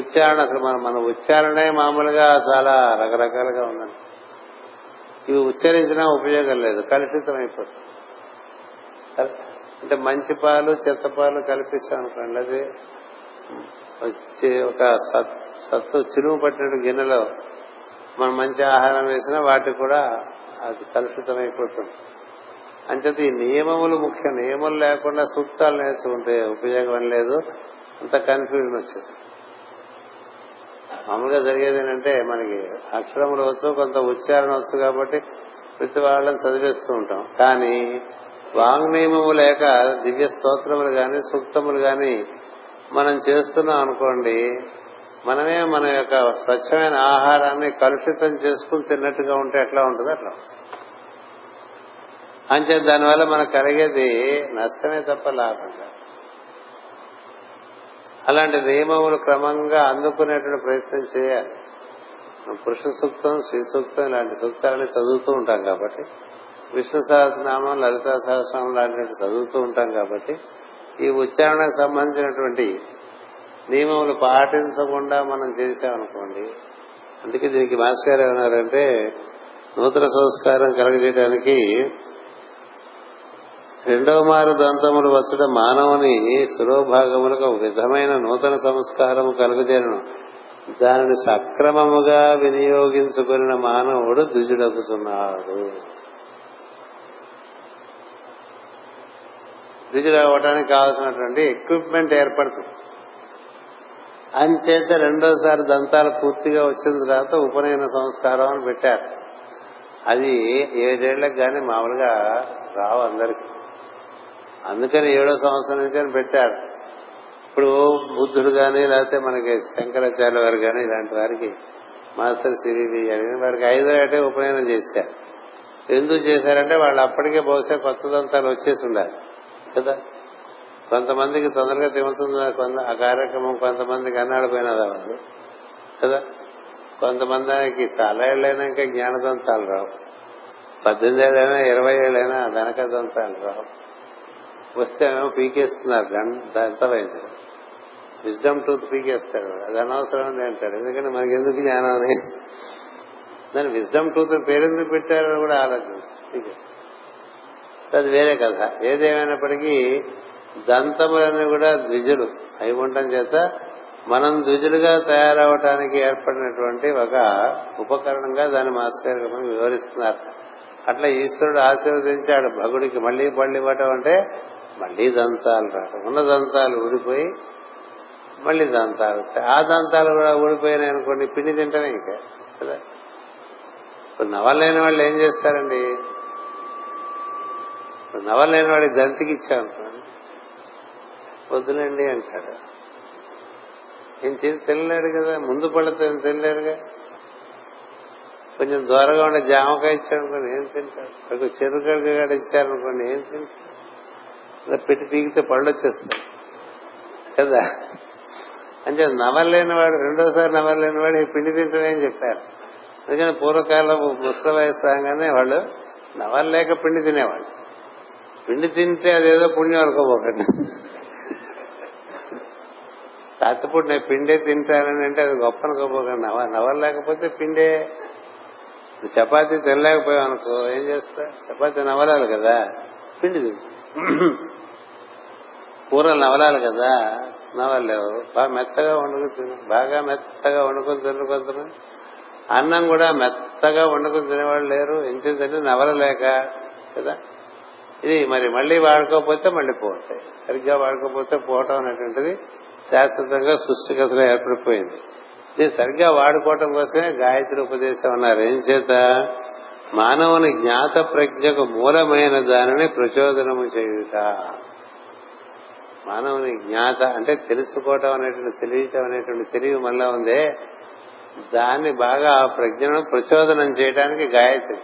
ఉచ్చారణ. అసలు మన ఉచ్చారణే మామూలుగా చాలా రకరకాలుగా ఉందండి. ఇవి ఉచ్చరించినా ఉపయోగం లేదు, కలుషితం అయిపోతుంది. అంటే మంచి పాలు చెత్త పాలు కల్పిస్తాం అనుకోండి, అది వచ్చి ఒక సత్తు చిలుము పట్టిన గిన్నెలో మనం మంచి ఆహారం వేసినా వాటికి కూడా అది కలుషితం అయిపోతుంది. అంచేత ఈ నియమములు ముఖ్య నియమం లేకుండా సూక్తాలు నేర్చుకుంటే ఉపయోగం లేదు, అంత కన్ఫ్యూజన్ వచ్చేస్తుంది. మామూలుగా జరిగేది ఏంటంటే మనకి అక్షరములు వచ్చు, కొంత ఉచ్చారణ వచ్చు కాబట్టి ప్రతి వాళ్ళని చదివేస్తూ ఉంటాం. కానీ వాంగ్నియమము లేక దివ్య స్తోత్రములు కానీ సూక్తములు కానీ మనం చేస్తున్నాం అనుకోండి, మనమే మన యొక్క స్వచ్ఛమైన ఆహారాన్ని కలుషితం చేసుకుని తిన్నట్టుగా ఉంటే ఎట్లా ఉంటుంది అట్లా. అంచేత దానివల్ల మనకు కలిగేది నష్టమే తప్ప లాభం కాదు. అలాంటి నియమములు క్రమంగా అందుకునేటువంటి ప్రయత్నం చేయాలి. పురుష సూక్తం, శ్రీ సూక్తం ఇలాంటి సూక్తాలని చదువుతూ ఉంటాం కాబట్టి, విష్ణు సహస్రనామం, లలితా సహస్రనామం లాంటివి చదువుతూ ఉంటాం కాబట్టి, ఈ ఉచ్చారణకు సంబంధించినటువంటి నియమములు పాటించకుండా మనం చేశామనుకోండి. అందుకే దీనికి మాస్టర్ గారు ఏమన్నారంటే, నూతన సంస్కారం కలగజేయడానికి రెండవ మారు దంతములు వచ్చడం మానవుని శిరోభాగములకు ఒక విధమైన నూతన సంస్కారము కలుగజేరను. దానిని సక్రమముగా వినియోగించుకున్న మానవుడు ద్విజుడగుతున్నాడు. ద్విజుడు అవ్వటానికి కావాల్సినటువంటి ఎక్విప్మెంట్ ఏర్పడుతుంది. అంచేత రెండోసారి దంతాలు పూర్తిగా వచ్చిన తర్వాత ఉపనయన సంస్కారం అని పెట్టారు. అది 7 ఏళ్లకు కానీ మామూలుగా రావు అందరికి. అందుకని 7వ సంవత్సరం నుంచి అని పెట్టారు. ఇప్పుడు బుద్ధుడు కానీ లేకపోతే మనకి శంకరాచార్య వారు కానీ ఇలాంటి వారికి, మాస్టర్ సివివి అని వారికి 5వ ఏటే ఉపనయనం చేశారు. ఎందుకు చేశారంటే వాళ్ళు అప్పటికే బహుశా కొత్త దంతాలు వచ్చేసి ఉండాలి కదా. కొంతమందికి తొందరగా తిరుగుతుంది ఆ కార్యక్రమం, కొంతమందికి అన్నాడిపోయినదా వాళ్ళు కదా. కొంతమందికి చాలా ఏళ్ళైనా ఇంకా జ్ఞానదంతాలు రావు, 18 ఏళ్ళైనా 20 ఏళ్ళైనా వెనక దంతాలు రావు. వస్తే ఏమో పీకేస్తున్నారు దంత వైద్యులు, విజ్డమ్ టూత్ పీకేస్తాడు. అది అనవసరం అని అంటాడు, ఎందుకంటే మనకి ఎందుకు జ్ఞానం అని. దాని విజ్డమ్ టూత్ పేరెందుకు పెట్టారో కూడా ఆలోచిస్తారు, పీకేస్తారు. అది వేరే కథ. ఏదేమైనప్పటికీ దంతములన్నీ కూడా ద్విజులు అయి ఉండటం చేత మనం ద్విజులుగా తయారవటానికి ఏర్పడినటువంటి ఒక ఉపకరణంగా దాన్ని మాస్టర్ గారు వివరిస్తున్నారు. అట్లా ఈశ్వరుడు ఆశీర్వదించాడు భగుడికి మళ్లీ పళ్ళు ఇవ్వటం అంటే మళ్లీ దంతాలు రావటం, ఉన్న దంతాలు ఊడిపోయి మళ్లీ దంతాలు వస్తాయి. ఆ దంతాలు కూడా ఊడిపోయినాయి అనుకోండి, పిండి తింటమే ఇంకా కదా. ఇప్పుడు నవలు లేని వాళ్ళు ఏం చేస్తారండి? నవలు లేని వాడికి దంతికి ఇచ్చామనుకోండి, వద్దులండి అంటాడు. ఏం చేసి తెలియలేడు కదా, ముందు పళ్ళతో తెలియలేరుగా. కొంచెం దూరంగా ఉండే జామకాయ ఇచ్చారనుకోండి, ఏం తింటాడు? ఒక చెరుకడ ఇచ్చారనుకోండి, ఏం తింటాడు? ఇలా పెట్టి పీకితే పళ్ళు వచ్చేస్తాయి కదా. అంటే నవలేనివాడు, రెండోసారి నవలేనివాడు ఈ పిండి తింటాడని చెప్పారు. అందుకని పూర్వకాలం ముసలి వయసు రాగానే వాళ్ళు నవలు లేక పిండి తినేవాళ్ళు. పిండి తింటే అదేదో పుణ్యం అనుకోబోకండి. తాతపూట నేను పిండే తింటానని అంటే అది గొప్ప అనుకోబోకండి. నవలు లేకపోతే పిండే. చపాతీ తినలేకపోయావు అనుకో, ఏం చేస్తా? చపాతీ నవలాలి కదా, పిండి తింటా. కూరలు నవలాలి కదా, నవలేవు. బాగా మెత్తగా వండుకుని తిన, బాగా మెత్తగా వండుకుని తిన. కొంతమంది అన్నం కూడా మెత్తగా వండుకుని తినేవాళ్ళు లేరు. ఏం చేద్దంటే నవలలేక కదా. ఇది మరి మళ్లీ వాడుకోకపోతే మళ్లీ పోతాయి, సరిగ్గా వాడుకోకపోతే పోవటం అనేటువంటిది శాశ్వతంగా సృష్టిగతలో ఏర్పడిపోయింది. ఇది సరిగ్గా వాడుకోవటం కోసమే గాయత్రి ఉపదేశం అన్నారు. ఏం చేత మానవుని జ్ఞాత ప్రజ్ఞకు మూలమైన దానిని ప్రచోదనము చేయుట. మానవుని జ్ఞాత అంటే తెలుసుకోవటం అనేటువంటి, తెలియటం అనేటువంటి తెలివి మనలో ఉందే, దాన్ని బాగా ఆ ప్రజ్ఞను ప్రచోదనం చేయడానికి గాయత్రి.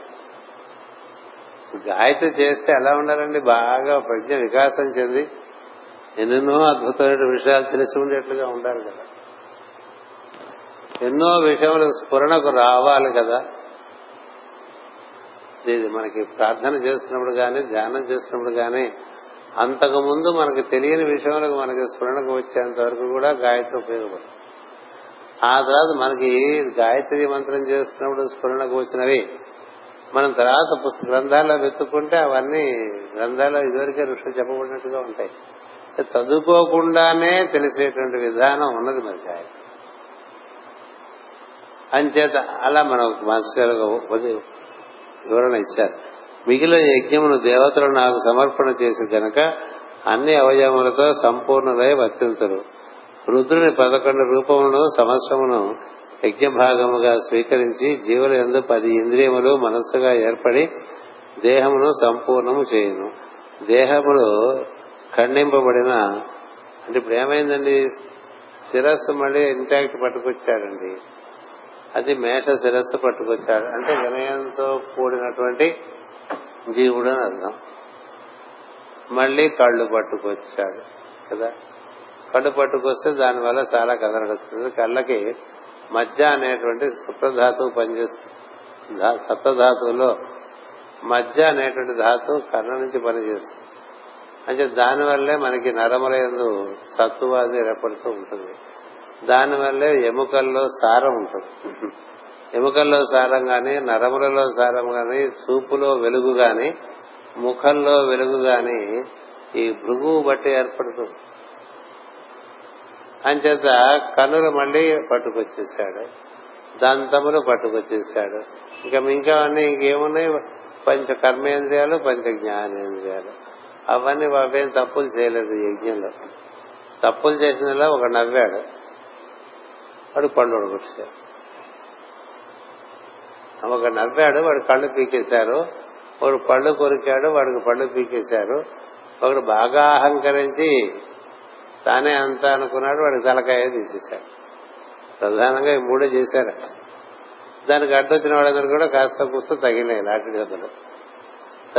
గాయత్రి చేస్తే ఎలా ఉండాలండి? బాగా ప్రజ్ఞ వికాసం చెంది ఎన్నెన్నో అద్భుతమైన విషయాలు తెలిసి ఉండేట్లుగా ఉండాలి కదా. ఎన్నో విషయములు స్ఫురణకు రావాలి కదా. ఇది మనకి ప్రార్థన చేస్తున్నప్పుడు కానీ, ధ్యానం చేస్తున్నప్పుడు కానీ, అంతకుముందు మనకు తెలియని విషయములకు మనకి స్ఫురణకు వచ్చేంత వరకు కూడా గాయత్రి ఉపయోగపడుతుంది. ఆ తర్వాత మనకి గాయత్రి మంత్రం చేస్తున్నప్పుడు స్ఫురణకు వచ్చినవి మనం తర్వాత గ్రంథాల్లో వెతుక్కుంటే అవన్నీ గ్రంథాల్లో ఇదివరకే ఋషులు చెప్పబడినట్టుగా ఉంటాయి. చదువుకోకుండానే తెలిసేటువంటి విధానం ఉన్నది మరి గాయత్రి. అంచేత అలా మనం మాస్టర్ గారు వివరణ ఇచ్చారు. మిగిలిన యజ్ఞమును దేవతలు నాకు సమర్పణ చేసి గనక అన్ని అవయవములతో సంపూర్ణులై వర్తింతురు. రుద్రుని 11 రూపమును సమస్తమును యజ్ఞ భాగముగా స్వీకరించి జీవుల యందు 10 ఇంద్రియములు మనస్సుగా ఏర్పడి దేహమును సంపూర్ణము చేయును. దేహములు ఖండింపబడిన అంటే ఇప్పుడు ఏమైందండి, శిరస్సు మళ్ళీ ఇంటాక్ట్ పట్టుకొచ్చాడండి, అది మేష శిరస్సు పట్టుకొచ్చాడు అంటే వినయంతో కూడినటువంటి జీవుడు అని అర్థం. మళ్లీ కళ్ళు పట్టుకొచ్చాడు కదా, కళ్ళు పట్టుకొస్తే దానివల్ల చాలా కదలకొస్తుంది. కళ్ళకి మజ్జ అనేటువంటి సప్తధాతువు పనిచేస్తుంది. సప్తధాతువులో మజ్జ అనేటువంటి ధాతువు కళ్ళ నుంచి పనిచేస్తుంది. అంటే దానివల్లే మనకి నరములందు సత్తువ అది ఏర్పడుతూ ఉంటుంది. దానివల్లే ఎముకల్లో సారం ఉంటుంది. ఎముకల్లో సారం గాని, నరములలో సారం గాని, చూపులో వెలుగు గాని, ముఖంలో వెలుగు గాని ఈ భృగు బట్టి ఏర్పడుతుంది. అంచేత కన్నులు మళ్లీ పట్టుకొచ్చేసాడు, దంతములు పట్టుకొచ్చేసాడు, ఇంకా అన్నీ ఇంకేమున్నాయి, పంచ కర్మేంద్రియాలు పంచ జ్ఞానేంద్రియాలు. అవన్నీ వావేం తప్పులు చేయలేదు యజ్ఞంలో. తప్పులు చేసినలా ఒక నవ్వాడు, వాడు పళ్ళు ఉడగొట్టేశారు. ఒక నవ్వాడు, వాడు కళ్ళు పీకేశారు. ఒకడు పళ్ళు కొరికాడు, వాడికి పళ్ళు పీకేశారు. ఒకడు బాగా అహంకరించి తానే అంతా అనుకున్నాడు, వాడికి తలకాయ తీసేశాడు. ప్రధానంగా ఈ మూడే చేశారు. దానికి అడ్డొచ్చిన వాళ్ళందరూ కూడా కాస్త కూస్త తగినాయి లాంటి దెబ్బలు.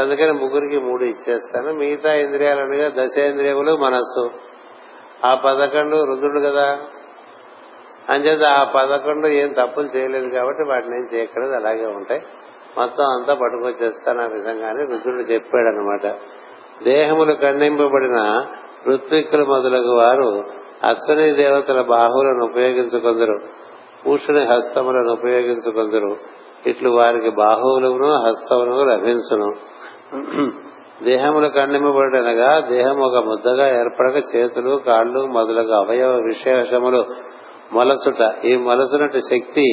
అందుకని ముగ్గురికి 3 ఇచ్చేస్తాను. మిగతా ఇంద్రియాలనుగా దశేంద్రియములు మనస్సు. ఆ 11 రుద్రుడు కదా, అంచేత ఆ 11 ఏం తప్పులు చేయలేదు కాబట్టి వాటిని ఏం చేయక్కర్లేదు, అలాగే ఉంటాయి. మొత్తం అంతా పట్టుకొచ్చేస్తాను ఆ విధంగానే రుద్రుడు చెప్పాడనమాట. దేహములు ఖండింపబడిన ఋత్విక్కులు మొదలగు వారు అశ్విని దేవతల బాహువులను ఉపయోగించుకొందరు, పూషుని హస్తములను ఉపయోగించుకొందరు. ఇట్లు వారికి బాహువులను హస్తములను లభించును. దేహములు ఖండింపబడనగా దేహం ఒక ముద్దగా ఏర్పడక చేతులు కాళ్లు మొదలగు అవయవ విశేషములు మొలచుట. ఈ మొలచునటి శక్తి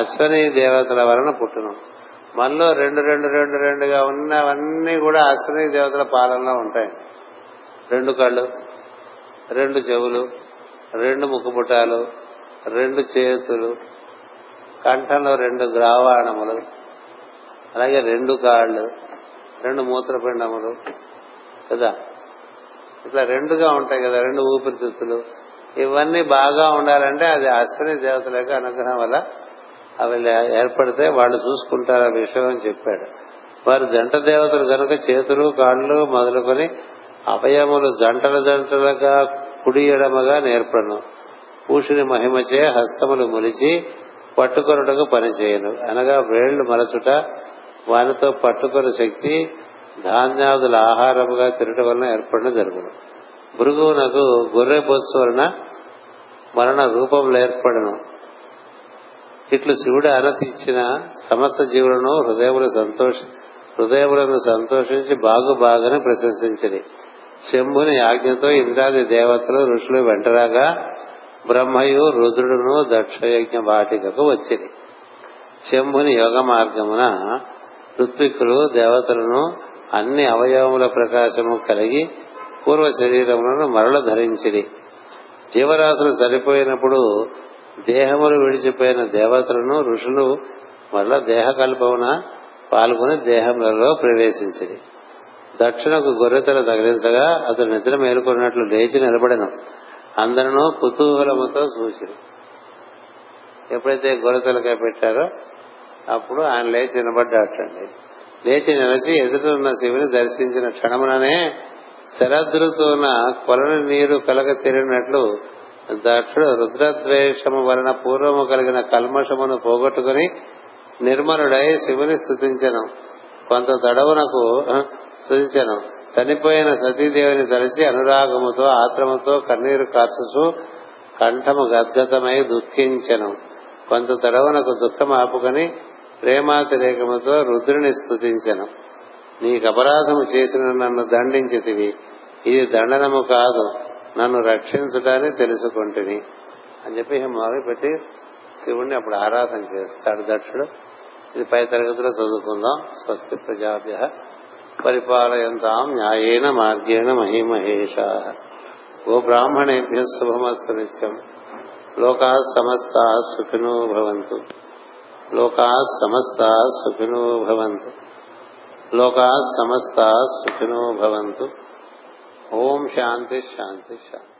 అశ్విని దేవతల వలన పుట్టును. మనలో 2 2 2 2గా ఉన్నవన్నీ కూడా అశ్విని దేవతల పాలనలో ఉంటాయి. 2 కళ్ళు, 2 చెవులు, 2 ముక్కుపుటాలు, 2 చేతులు, కంఠంలో 2 గ్రావాణములు, అలాగే 2 కాళ్ళు, 2 మూత్రపిండములు కదా, ఇట్లా 2గా ఉంటాయి కదా, 2 ఊపిరితిత్తులు. ఇవన్నీ బాగా ఉండాలంటే అది అశ్విని దేవతల యొక్క అనుగ్రహం వల్ల అవి ఏర్పడితే వాళ్ళు చూసుకుంటారు ఆ విషయం అని చెప్పాడు. వారు జంట దేవతలు కనుక చేతులు కాళ్ళు మొదలుకొని అవయములు జంటలుగా కుడి ఎడమగా నేర్పడను. పూషుని మహిమచే హస్తములు ములిచి పట్టుకొనుటకు పనిచేయను. అనగా వేళ్లు మరచుట, వానితో పట్టుకొని శక్తి ధాన్యాదుల ఆహారముగా తినటం వలన ఏర్పడడం జరుగును. భృగువునకు గొర్రె బొత్స వలన రూపములు ఏర్పడను. ఇట్లు శివుడు అనతిచ్చిన సమస్త జీవులను హృదయములను సంతోషించి బాగుబాగని ప్రశంసించింది. శంభుని ఆజ్ఞతో ఇంద్రాది దేవతలు ఋషులు వెంటరాగా బ్రహ్మయు రుద్రుడును దక్షయజ్ఞ వాటికకు వచ్చింది. శంభుని యోగ మార్గమున ఋత్విక్కులు దేవతలను అన్ని అవయవముల ప్రకాశము కలిగి పూర్వ శరీరములను మరల ధరించింది. జీవరాశులు సరిపోయినప్పుడు దేహములు విడిచిపోయిన దేవతలను ఋషులు మరల దేహకల్పమున పాల్గొని దేహములలో ప్రవేశించింది. దక్షిణకు గొర్రెతల తగిలించగా అతడు నిద్ర మేలుకున్నట్లు లేచి నిలబడను. అందరూ కుతూహలముతో చూసి, ఎప్పుడైతే గొర్రెతలకాయ పెట్టారో అప్పుడు ఆయన లేచి నిలబడ్డాటండి. లేచి నిలిచి ఎదుటనున్న శివుని దర్శించిన క్షణముననే శరదృతువున కొలని నీరు కలగ తీరినట్లు దక్షుడు రుద్రద్వేషము వలన పూర్వము కలిగిన కల్మషమును పోగొట్టుకుని నిర్మలుడై శివుని స్తుతించెను. కొంత తడవునకు స్తుతించెను. చనిపోయిన సతీదేవిని తలచి అనురాగముతో ఆత్రముతో కన్నీరు కార్చుచు కంఠము గద్గతమై దుఃఖించెను. కొంత తడవునకు దుఃఖం ఆపుకొని ప్రేమాతిరేకముతో రుద్రుని స్తుతించెను. నీకు అపరాధము చేసిన నన్ను దండించితివి, ఇది దండనము కాదు, నన్ను రక్షించుటని తెలుసుకుంటుని అని చెప్పి హిమావి పెట్టి శివుణ్ణి అప్పుడు ఆరాధన చేస్తాడు దక్షుడు. ఇది పై తరగతిలో చదువుకుందాం. స్వస్తి ప్రజాభ్యః పరిపాలయంతాం న్యాయేన మార్గేణ మహీమహేషాః. గోబ్రాహ్మణేభ్యః శుభమస్తు నిత్యం. లోకాః సమస్తాః సుఖినో భవంతు. లోకాః సమస్తాః సుఖినో భవంతు. లోకాః సమస్తాః సుఖినో భవంతు. ఓం శాంతి శాంతి శాంతి.